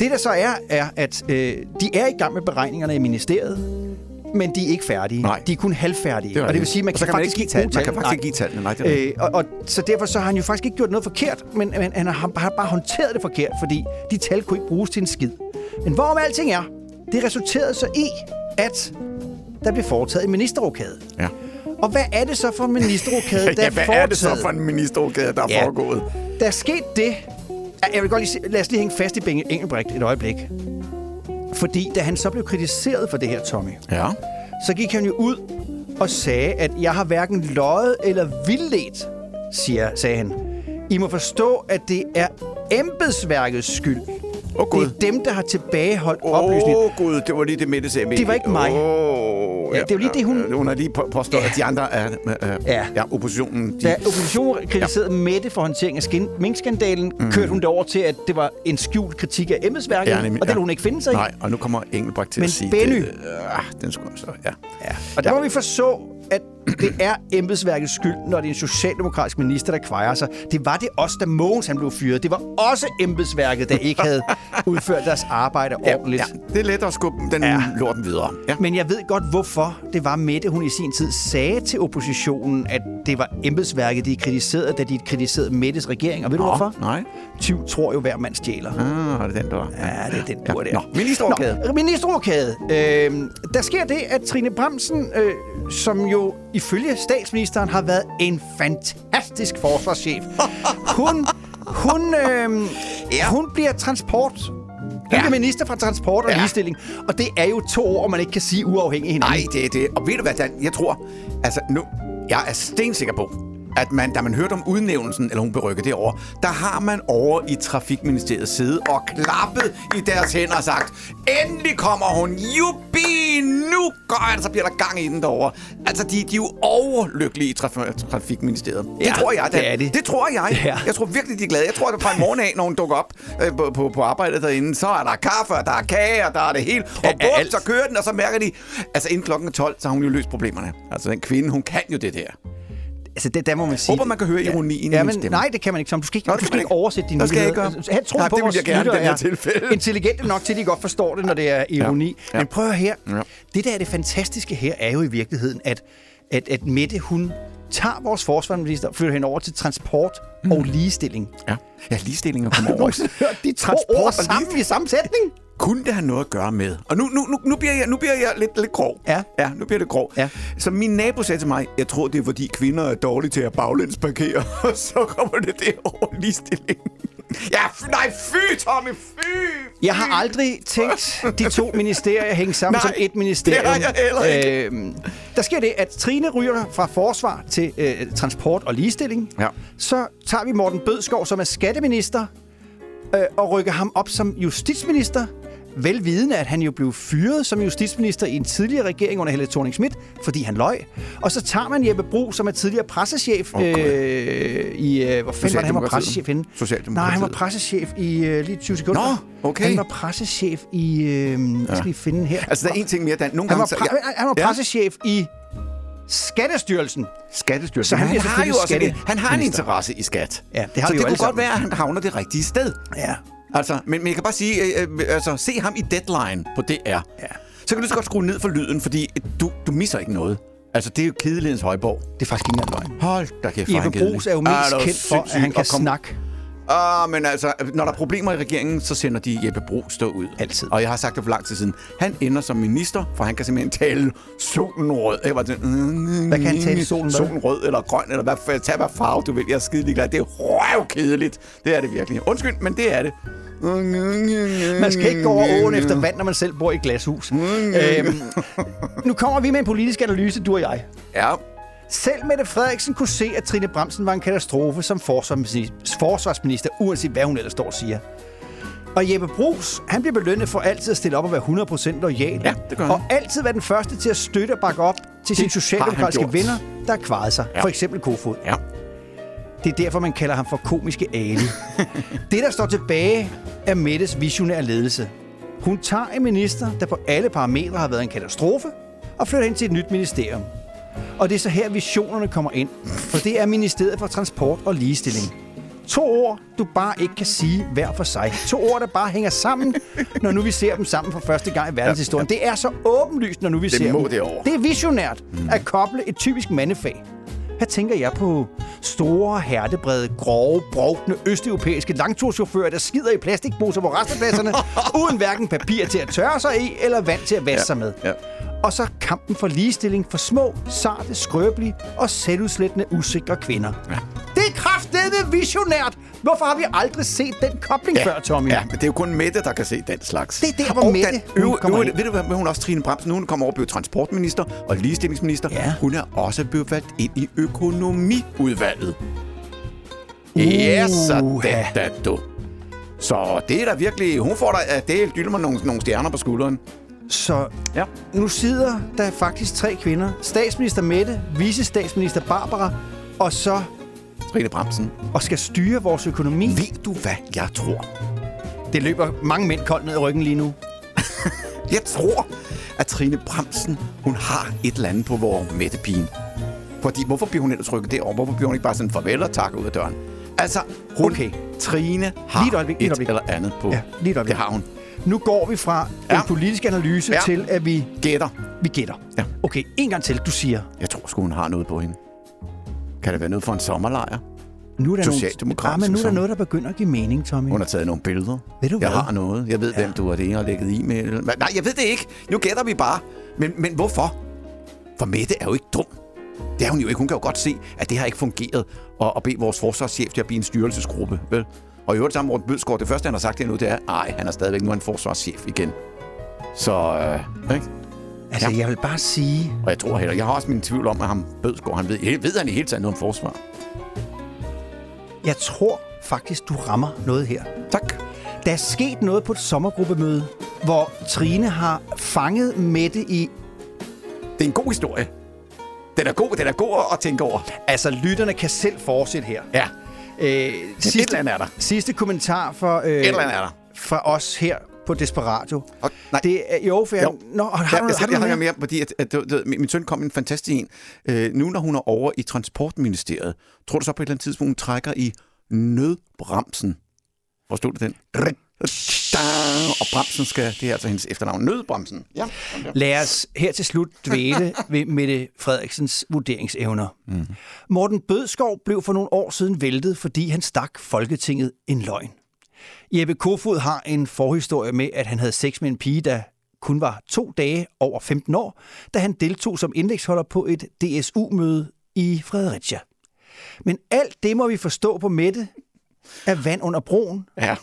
Det, der så er, er, at øh, de er i gang med beregningerne i ministeriet, men de er ikke færdige. Nej. De er kun halvfærdige. Det og det vil sige, at man kan, kan faktisk ikke bruge tallene. Man kan ikke tallene. Nej, det øh, og, og så derfor så har han jo faktisk ikke gjort noget forkert, men, men han har bare, bare håndteret det forkert, fordi de tal kunne ikke bruges til en skid. Men hvorom alting er, det resulterede så i, at der blev foretaget en ministerrokade. Ja. Og hvad er det så for en ministerrokade, der er foretaget? Ja, hvad er det så for en ministerrokade, der er ja. foregået? Der er sket det. Jeg vil godt lige se, lad os lige hænge fast i Benny Engelbrecht et øjeblik. Fordi da han så blev kritiseret for det her, Tommy, ja. så gik han jo ud og sagde, at jeg har hverken løjet eller vildledt, siger, sagde han. I må forstå, at det er embedsværkets skyld. Oh, det er dem, der har tilbageholdt oh, oplysninger. Åh gud, det var lige det, Mette sagde. Det var ikke mig. Oh, ja, ja, det var lige det, hun... Hun har lige påstået, ja. at de andre er øh, øh, ja. ja, oppositionen. De... Da oppositionen kritiserede ja. Mette for håndtering af skin- minkskandalen, mm. kørte hun det over til, at det var en skjult kritik af embedsværket, ja, og det ja. ville hun ikke finde sig i. Nej, og nu kommer Engelbrecht til Men at sige... Men Benny... Det, øh, den skulle så... Ja. ja. Og der ja. må vi forså, at det er embedsværkets skyld, når det er en socialdemokratisk minister, der kvejer sig. Det var det også, da Mogens han blev fyret. Det var også embedsværket, der ikke havde udført deres arbejde ordentligt. Ja, ja. Det er let at skubbe den ja. lorten videre. Ja. Men jeg ved godt, hvorfor det var Mette, hun i sin tid sagde til oppositionen, at det var embedsværket, de kritiserede, da de kritiserede Mettes regering. Og ved Nå, du hvorfor? Nej. Tyv tror jo, hver mand stjæler. Ah, er det den, der var? Ja, det er den, der var ja. der. Ministerrokade. Nå, ministerrokade. Øh, der sker det, at Trine Bramsen, øh, som jo ifølge statsministeren har været en fantastisk forsvarschef. Hun, hun, øh, ja. hun bliver transport... Hun ja. er minister fra transport og ja. ligestilling. Og det er jo to ord, man ikke kan sige uafhængigt hinanden. Nej, det er det. Og ved du hvad, Dan? Jeg tror... Altså, nu... Jeg er stensikker på, at man, da man hørte om udnævnelsen, eller hun berøkker det over, der har man over i Trafikministeriets side og klappet i deres hænder og sagt, endelig kommer hun, jubi, nu går han, så bliver der gang i den derovre. Altså, de, de er jo overlykkelige i traf- Trafikministeriet. Ja, det tror jeg, det er det. Det tror jeg. Ja. Jeg tror virkelig, de er glade. Jeg tror, at fra i morgen af, når hun dukker op øh, på, på, på arbejdet derinde, så er der kaffe, og der er kage, og der er det hele. Og ja, bum, så kører den, og så mærker de, altså inden klokken er tolv, så har hun jo løst problemerne. Altså, den kvinde, hun kan jo det der. Altså, det der må man sige. Håber, man kan høre ironien ja, i min stemme. Nej, det kan man ikke, Tom. Du skal ikke, Nå, du skal ikke oversætte dine muligheder. Han tror Nej, på, vores lytter er intelligente nok til, at de godt forstår det, når det er ironi. Ja. Ja. Men prøv her. Ja. Det, der er det fantastiske her, er jo i virkeligheden, at, at, at Mette, hun tager vores forsvarsminister og flytter hende over til transport mm. og ligestilling. Ja, ja ligestilling og kommer over. De transport og sammen i sammensætning. Kunne det have noget at gøre med? Og nu, nu, nu, nu, bliver, jeg, nu bliver jeg lidt, lidt grov. Ja. Ja, nu bliver det grov. Ja. Så min nabo sagde til mig, jeg tror, det er, fordi kvinder er dårlige til at baglænsparkere. Og så kommer det derovre ligestillingen. Ja, f- nej, fy, Tommy, fy, fy! Jeg har aldrig tænkt de to ministerier hænge sammen nej, som et ministerium. Nej, det har jeg heller ikke. Øhm, der sker det, at Trine ryger fra forsvar til øh, transport og ligestilling. Ja. Så tager vi Morten Bødskov, som er skatteminister, øh, og rykker ham op som justitsminister. Velvidende, at han jo blev fyret som justitsminister i en tidligere regering under Helle Thorning-Schmidt, fordi han løj. Og så tager man Jeppe Bruus, som er tidligere pressechef okay. øh, i... Øh, hvor fanden var det, han var pressechef henne? Nej, han var pressechef i øh, lige tyve sekunder. Nå, okay. Han var pressechef i... Øh, ja. Skal I finde her? Altså, der er en ting mere, Dan. Nogle han, gange, var pre- så, ja. han var pressechef ja. i... Skattestyrelsen. Skattestyrelsen. Så han, han har jo også en, han har en interesse i skat. Ja, det har så det jo kunne godt sammen. være, at han havner det rigtige sted. Ja. Altså, men, men jeg kan bare sige, øh, øh, altså, se ham i Deadline på D R. Ja. Så kan du så godt skrue ned for lyden, fordi du, du misser ikke noget. Altså, det er jo kedelighedens højborg. Det er faktisk ikke en løgn. Hold da kæft, for en kedelig. Jeppe Bruus er jo mest ah, kendt for, at han kan kom... snakke. Ah, men altså, når der er problemer i regeringen, så sender de Jeppe Bruus stå ud. Altid. Og jeg har sagt det for lang tid siden. Han ender som minister, for han kan simpelthen tale solen rød. Jeg var sådan, hvad kan han tale solen rød? Solen rød eller grøn, eller hvad, tag hvad farve du vil. Jeg er skidelig glad. Det er røvkedeligt. Det er det virkelig. Undskyld, men det er det. Man skal ikke gå over åen efter vand, når man selv bor i et glashus. øhm, nu kommer vi med en politisk analyse, du og jeg. Ja. Selv Mette Frederiksen kunne se, at Trine Bramsen var en katastrofe som forsvarsminister, uanset hvad hun ellers står og siger. Og Jeppe Bruus, han bliver belønnet for altid at stille op og være hundrede procent loyal. Ja, det gør han. Og altid være den første til at støtte og bakke op til sine socialdemokratiske venner, der har kvaret sig. Ja. For eksempel Kofod. Ja. Det er derfor, man kalder ham for komiske Ali. Det, der står tilbage, er Mettes visionære ledelse. Hun tager en minister, der på alle parametre har været en katastrofe, og flytter hen til et nyt ministerium. Og det er så her, visionerne kommer ind. For det er ministeriet for transport og ligestilling. To ord, du bare ikke kan sige hver for sig. To ord, der bare hænger sammen, når nu vi ser dem sammen for første gang i verdenshistorien. Det er så åbenlyst, når nu vi det ser dem. Derovre. Det er visionært at koble et typisk mandefag. Her tænker jeg på store, hertebrede, grove, brugtende, østeuropæiske langturschauffører, der skider i plastikposer på restepladserne, uden hverken papir til at tørre sig i, eller vand til at vaske ja, sig med. Ja. Og så kampen for ligestilling for små, sarte, skrøbelige og selvudslættende usikre kvinder. Ja. Det er kraftedeme visionært! Hvorfor har vi aldrig set den kobling ja, før, Tommy? Ja, men det er jo kun Mette, der kan se den slags. Det er der, hvor og Mette den, ø- kommer ø- Ved du hvad, hun også Trine Bramsen, hun kommer over og bliver transportminister og ligestillingsminister. Ja. Hun er også blevet valgt ind i økonomiudvalget. Uh, yes, så da, da, du. Så det er da virkelig... Hun får da delt dylmer nogle, nogle stjerner på skulderen. Så ja. Nu sidder der faktisk tre kvinder. Statsminister Mette, vicestatsminister Barbara, og så... Trine Bramsen. Og skal styre vores økonomi. Ved du, hvad jeg tror? Det løber mange mænd koldt ned i ryggen lige nu. Jeg tror, at Trine Bramsen, hun har et eller andet på vores Mette-pigen. Fordi, hvorfor bliver hun ellers rykket derovre? Hvorfor bliver hun ikke bare sådan farvel og tak ud af døren? Altså, hun, okay. Trine har lige et, øjeblik, et eller andet på. Ja, lige det har hun. Nu går vi fra ja. en politisk analyse ja. til, at vi... Gætter. Vi gætter. Ja. Okay, en gang til, du siger... Jeg tror sgu, hun har noget på hende. Kan det være noget for en sommerlejr? Nu er der Socialdemokratisk nogle... ja, men nu er der noget, der begynder at give mening, Tommy. Hun har taget nogle billeder. Ved du hvad? Jeg har noget. Jeg ved, ja. hvem du har det ene og lægget i med. Nej, jeg ved det ikke. Nu gætter vi bare. Men, men hvorfor? For Mette er jo ikke dum. Det er hun jo ikke. Hun kan jo godt se, at det har ikke fungeret at, at bede vores forsvarschef til at blive en styrelsesgruppe, vel? Og i øvrigt sammen med Morten Bødskov, det første, han har sagt her nu, det er, nej, han er stadigvæk nu en forsvarschef igen. Så, øh, ikke? Altså, ja. jeg vil bare sige... Og jeg tror heller, jeg har også min tvivl om, at ham Bødskov, han ved, ved han i hele taget noget om forsvar. Jeg tror faktisk, du rammer noget her. Tak. Der er sket noget på et sommergruppemøde, hvor Trine har fanget Mette i... Det er en god historie. Den er god, den er god at tænke over. Altså, lytterne kan selv fortsætte her. Ja. Øh, sidste, er der. sidste kommentar for, øh, er der. fra os her på Desperadio. Og, nej. Det er jo for jeg... Nå, har ja, du, jeg, har jeg har mere, mere fordi at, at, at, at min søn kom en fantastisk en. Øh, nu når hun er over i Transportministeriet, tror du så på et eller andet tidspunkt, hun trækker i nødbremsen? Hvor stod det den? Og bremsen skal... Det er altså hendes efternavn. Nødbremsen. Ja. Okay. Lad os her til slut dvæle ved Mette Frederiksens vurderingsevner. Mm-hmm. Morten Bødskov blev for nogle år siden væltet, fordi han stak Folketinget en løgn. Jeppe Kofod har en forhistorie med, at han havde sex med en pige, der kun var to dage over femten år, da han deltog som indlægsholder på et D S U-møde i Fredericia. Men alt det må vi forstå på Mette af vand under broen. Ja.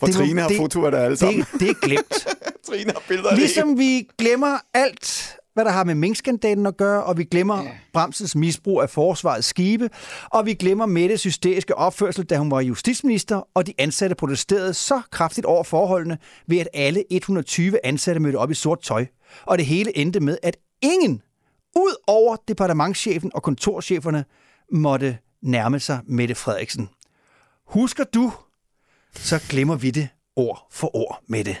For det Trine må, har det, fotoer der alle sammen. Det, det er glemt. Trine har billeder af ligesom det. Vi glemmer alt, hvad der har med minkskandalen at gøre, og vi glemmer yeah. Bramsens misbrug af forsvarets skibe, og vi glemmer Mettes hysteriske opførsel, da hun var justitsminister, og de ansatte protesterede så kraftigt over forholdene, ved at alle et hundrede og tyve ansatte mødte op i sort tøj. Og det hele endte med, at ingen, ud over departementschefen og kontorcheferne, måtte nærme sig Mette Frederiksen. Husker du... Så glemmer vi det ord for ord med det.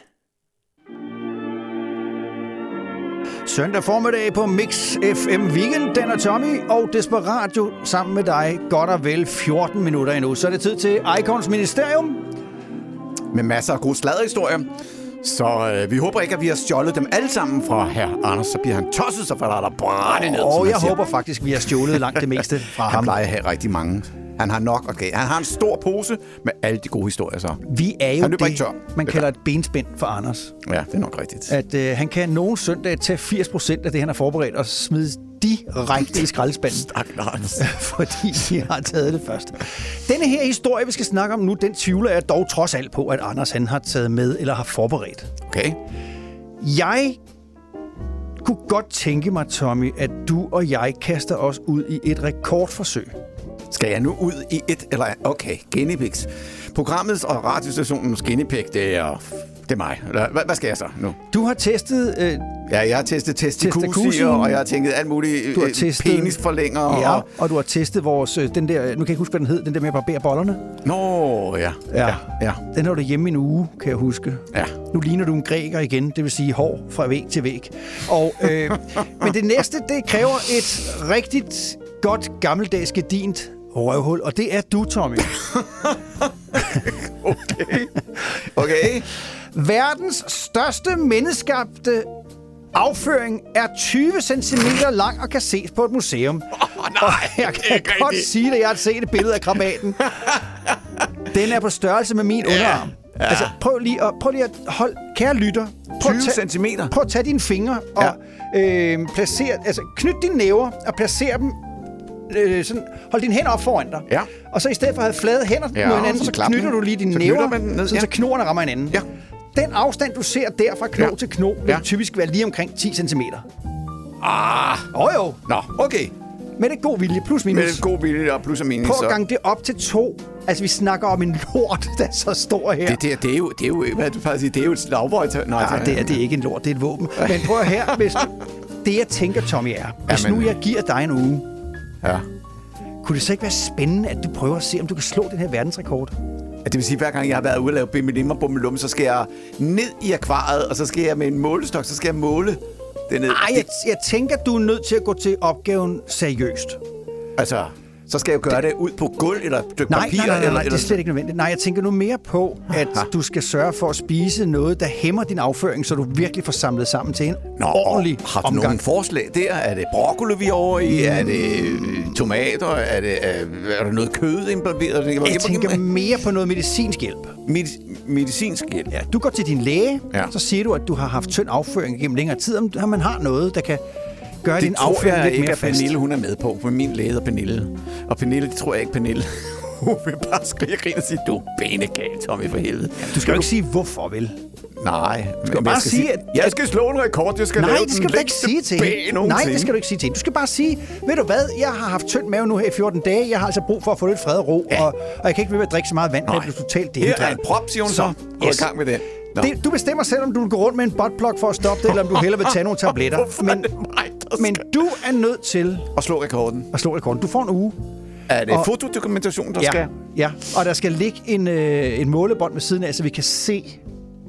Søndag formiddag på Mix F M Weekend, den er Tommy og Desperadio sammen med dig. Godt og vel fjorten minutter endnu. Så er det tid til Icons Ministerium. Med masser af gode sladderhistorier. Så øh, vi håber ikke, at vi har stjålet dem alle sammen fra her, Anders. Så bliver han tosset, så falder der brænde ned. Og jeg siger. håber faktisk, vi har stjålet langt det meste fra han ham. Han plejer at have rigtig mange. Han har nok og okay. Han har en stor pose med alle de gode historier, så. Vi er jo det, tør, man kalder et benspænd for Anders. Ja, det er nok rigtigt. At øh, han kan nogen søndag tage firs procent af det, han har forberedt, og smide direkte i skraldespanden. Stakkels. Fordi de har taget det først. Denne her historie, vi skal snakke om nu, den tvivler jeg dog trods alt på, at Anders han har taget med eller har forberedt. Okay. Jeg kunne godt tænke mig, Tommy, at du og jeg kaster os ud i et rekordforsøg. Skal jeg nu ud i et, eller... Okay, Guinea Pigs. Programmets og radiostationens Guinea Pig, det er... Det er mig. Hvad, hvad skal jeg så nu? Du har testet... Øh, ja, jeg har testet testikusier, og jeg har tænkt alt muligt øh, testet, penisforlænger. Ja, og, og du har testet vores... Øh, den der, nu kan jeg ikke huske, hvad den hed. Den der med at barbere bollerne. Nå, ja. Ja. ja, ja. Den har du hjemme i en uge, kan jeg huske. Ja. Nu ligner du en græker igen, det vil sige hår fra væg til væg. Og, øh, men det næste, det kræver et rigtigt godt gammeldags gedint røvhul, og det er du, Tommy. Okay. Okay. Verdens største menneskeskabte afføring er tyve centimeter lang og kan ses på et museum. Oh, nej, jeg kan ikke godt rigtig. sige, at jeg har set et billede af krabaten. Den er på størrelse med min ja. underarm. Ja. Altså, prøv lige at, prøv lige at holde... Kære lytter, prøv tyve centimeter. Prøv at tage dine fingre og ja. øh, placere... Altså, knyt dine næver og placer dem... Øh, sådan, hold dine hænder op foran dig. Ja. Og så i stedet for at have flade hænder ja, mod hinanden, så, så knytter du lige dine så næver, ned, sådan, ja. så knoerne rammer hinanden. Ja. Den afstand, du ser der fra kno ja. til kno, vil ja. typisk være lige omkring ti centimeter. Ah! Åh oh, jo. Nå, okay. Med det god vilje, plus minus. Med det god vilje, og plus og minus. Prøv at gange det op til to. Altså, vi snakker om en lort, der er så stor her. Det, det, det, er, jo, det er jo, hvad du faktisk siger, det er jo et slagvøjtøj. Nej, Nej det, er, det er ikke en lort, det er et våben. Men prøv her, hvis du, det jeg tænker, Tommy, er, hvis Jamen. nu jeg giver dig en uge, ja. kunne det så ikke være spændende, at du prøver at se, om du kan slå den her verdensrekord? Det vil sige, at hver gang jeg har været ude og lave bimmelimmer, bummelum, så skal jeg ned i akvariet, og så skal jeg med en målestok, så skal jeg måle det ned. Ej, jeg, jeg tænker, at du er nødt til at gå til opgaven seriøst. Altså, så skal jeg jo gøre det, det ud på gulv eller et stykke papir? Nej, nej, nej, nej, nej, det er slet ikke nødvendigt. Nej, jeg tænker nu mere på, at Aha. du skal sørge for at spise noget, der hæmmer din afføring, så du virkelig får samlet sammen til en Nå, ordentlig har du omgang. Nogle forslag der? Er det broccoli, vi er over i? Er det tomater? Er, det, er, er der noget kød involveret? Jeg hjemme tænker hjemme? mere på noget medicinsk hjælp. Medi- medicinsk hjælp? Ja, du går til din læge, ja. så siger du, at du har haft tynd afføring gennem længere tid, og man har noget, der kan... Gør det din tror jeg lidt ikke, mere at Pernille, hun er med på. For min læge hedder Pernille. Og Pernille, det tror jeg ikke, Pernille. Hun vil bare skrige og grine og sige, du er benegal, Tommy, for helvede. Ja, du skal jo du... ikke sige, hvorfor vil. Nej. Du skal bare skal sige, sige, at... Jeg skal slå en rekord, jeg skal Nej, lave det skal den længste ikke sige til bag Nej, det skal du ikke sige til hende. Du skal bare sige, ved du hvad, jeg har haft tynd mave nu her i fjorten dage. Jeg har altså brug for at få lidt fred og ro. Ja. Og, og jeg kan ikke ved med at drikke så meget vand, at jeg bliver totalt dehydreret. Her er en prop, siger hun så. Gå i gang med det. Det, du bestemmer selv, om du vil gå rundt med en buttplug for at stoppe det, eller om du hellere vil tage nogle tabletter. Men, mig, men du er nødt til... At slå rekorden. At slå rekorden. Du får en uge. Er det og, fotodokumentation, der ja, skal... Ja, og der skal ligge en, øh, en målebånd ved siden af, så vi kan se.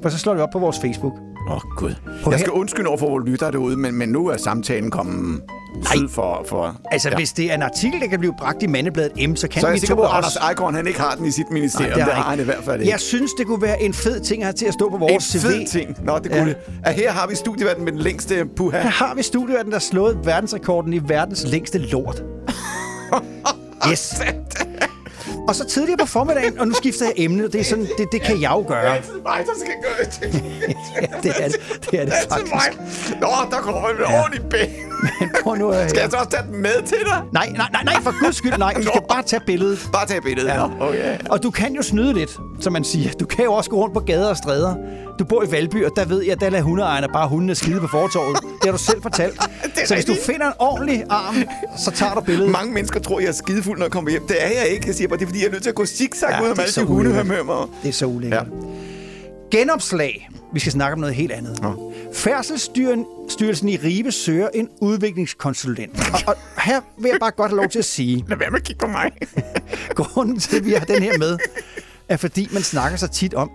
For så slår vi op på vores Facebook. Åh, oh, Gud. Jeg skal undskylde over for, hvor lytter derude, men, men nu er samtalen kommet... Nej, for, for, altså ja. hvis det er en artikel, der kan blive bragt i Mandebladet M, så kan så vi to på os. Anders Eichhorn, han ikke har den i sit ministerium. Nej, det har han i hvert fald ikke. Jeg synes, det kunne være en fed ting at have til at stå på vores en C V. En fed ting? Nå, det kunne ja. det. Her har vi studieverden med den længste puha. Her har vi studieverden, der har slået verdensrekorden i verdens længste lort. Yes. Og så tidligere på formiddagen, og nu skifter jeg emne, og det er sådan, det, det kan jeg jo gøre. Det er mig, der skal gøre det. Ja, det er det, det, er det faktisk. Det er mig. Nå, der kommer en ordentlig ben. Men prøv nu at... Skal jeg så også tage den med til dig? Nej, nej, nej, nej, for guds skyld, nej. Du skal bare tage billedet. Bare tage billedet, ja. Okay. Og du kan jo snyde lidt, som man siger. Du kan jo også gå rundt på gader og stræder. Du bor i Valby, og der ved jeg, der lader hundeejerne bare hundene skide på fortovet. Det har du selv fortalt. Så hvis du finder en ordentlig arm, så tager du billedet. Mange mennesker tror, jeg er skidefuld, når jeg kommer hjem. Det er jeg ikke. Jeg siger bare, det er, fordi jeg er nødt til at gå zigzag ja, ud af alle de hundehømømmer. Det er så ulækkert. Ja. Genopslag. Vi skal snakke om noget helt andet. Ja. Færdselsstyrelsen i Ribe søger en udviklingskonsulent. Og, og her vil jeg bare godt have lov til at sige... Lad være med at kigge på mig. Grunden til, at vi har den her med, er fordi man snakker så tit om,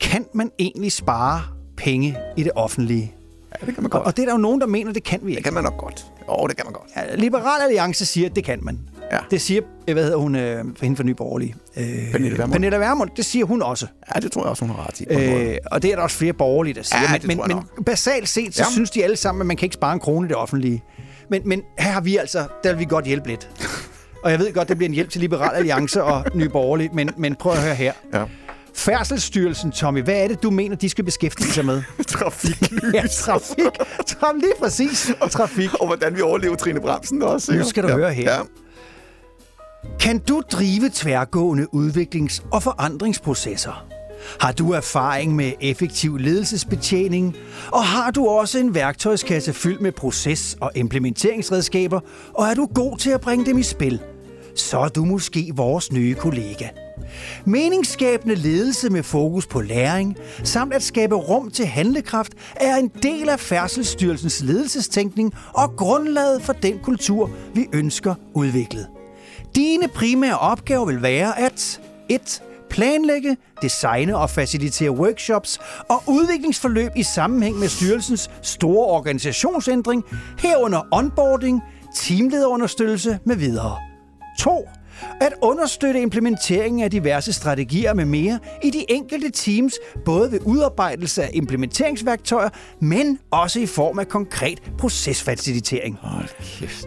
kan man egentlig spare penge i det offentlige? Ja, det kan man godt. Og, og det er der jo nogen, der mener, det kan vi ikke. Det kan man nok godt. Åh, oh, det kan man godt. Ja, Liberal Alliance siger, at det kan man. Ja. Det siger, hvad hedder hun, øh, for hende for Nye Borgerlige? Øh, Pernille Vermund. Pernille Vermund, det siger hun også. Ja, det tror jeg også, hun har ret i. Øh, og det er der også flere borgerlige, der siger. Ja, men, men, men basalt set, så ja. synes de alle sammen, at man kan ikke spare en krone i det offentlige. Men, men her har vi altså, der vil vi godt hjælpe lidt. Og jeg ved godt, det bliver en hjælp til Liberal Alliance og Nye Borgerlige, men, men prøv at høre her. Ja. Færdselsstyrelsen, Tommy, hvad er det, du mener, de skal beskæftige sig med? Trafiklys. Ja, trafik. Tom, lige præcis. Trafik. Og hvordan vi overlever Trine Bramsen også. Nu skal du ja. høre her. Ja. Kan du drive tværgående udviklings- og forandringsprocesser? Har du erfaring med effektiv ledelsesbetjening? Og har du også en værktøjskasse fyldt med proces- og implementeringsredskaber? Og er du god til at bringe dem i spil? Så er du måske vores nye kollega. Meningsskabende ledelse med fokus på læring, samt at skabe rum til handlekraft, er en del af Færdselsstyrelsens ledelsestænkning og grundlaget for den kultur, vi ønsker udviklet. Dine primære opgaver vil være at et planlægge, designe og facilitere workshops og udviklingsforløb i sammenhæng med styrelsens store organisationsændring, herunder onboarding, teamlederunderstøttelse med videre. to At understøtte implementeringen af diverse strategier med mere i de enkelte teams, både ved udarbejdelse af implementeringsværktøjer, men også i form af konkret procesfacilitering. Oh,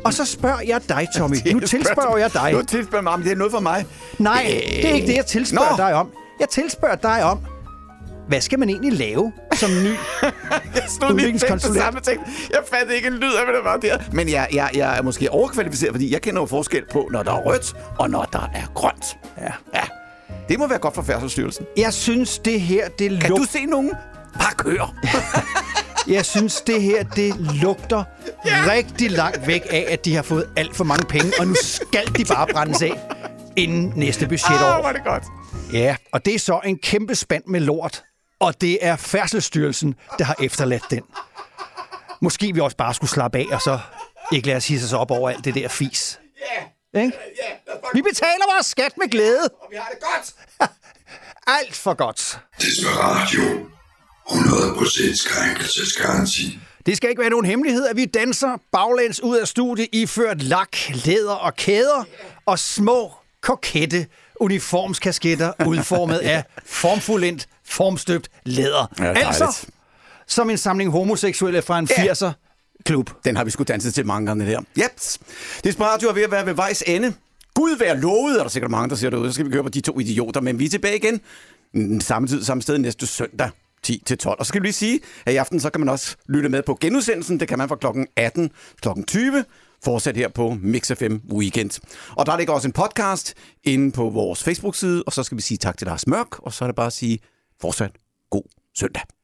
og så spørger jeg dig, Tommy. Nu tilspørger jeg dig. Nu tilspørger mig, det er noget for mig. Nej, det er ikke det, jeg tilspørger Nå. dig om. Jeg tilspørger dig om, hvad skal man egentlig lave som ny udviklingskonsulent? Jeg, jeg fattede ikke en lyd af, hvad der var der. Men jeg, jeg, jeg er måske overkvalificeret, fordi jeg kender jo forskel på, når der er rødt, og når der er grønt. Ja. Ja. Det må være godt for Færdselsstyrelsen. Jeg synes, det her... det lugter. Kan du se nogen? Bare kør! Jeg synes, det her, det lugter ja. rigtig langt væk af, at de har fået alt for mange penge, og nu skal de bare brændes af inden næste budgetår. Åh, oh, var det godt. Ja, og det er så en kæmpe spand med lort. Og det er Færdselsstyrelsen, der har efterladt den. Måske vi også bare skulle slappe af, og så ikke lade os hisse sig op over alt det der fis. Ja. Yeah. Yeah, vi betaler vores skat med glæde. Og vi har det godt. Alt for godt. Desperadio. hundrede procent krænkelsesgaranti. Det skal ikke være nogen hemmelighed, at vi danser baglæns ud af studiet iført lak, læder og kæder og små kokette uniformskasketter udformet ja. af formfuldendt, formstøbt læder. Ja, altså, som en samling homoseksuelle fra en ja. firser klub. Den har vi sgu danset til mange gange der. Jeps. Desperadio er ved at være ved vejs ende. Gud være lovet, er der sikkert mange, der siger derude. Så skal vi køre på de to idioter, men vi er tilbage igen. Samme tid, samme sted næste søndag ti til tolv. Og så skal vi lige sige, at i aften så kan man også lytte med på genudsendelsen. Det kan man fra klokken atten, klokken tyve. Fortsat her på Mix F M Weekend. Og der ligger også en podcast inde på vores Facebook-side, og så skal vi sige tak til Lars Mørk, og så er det bare at sige fortsat god søndag.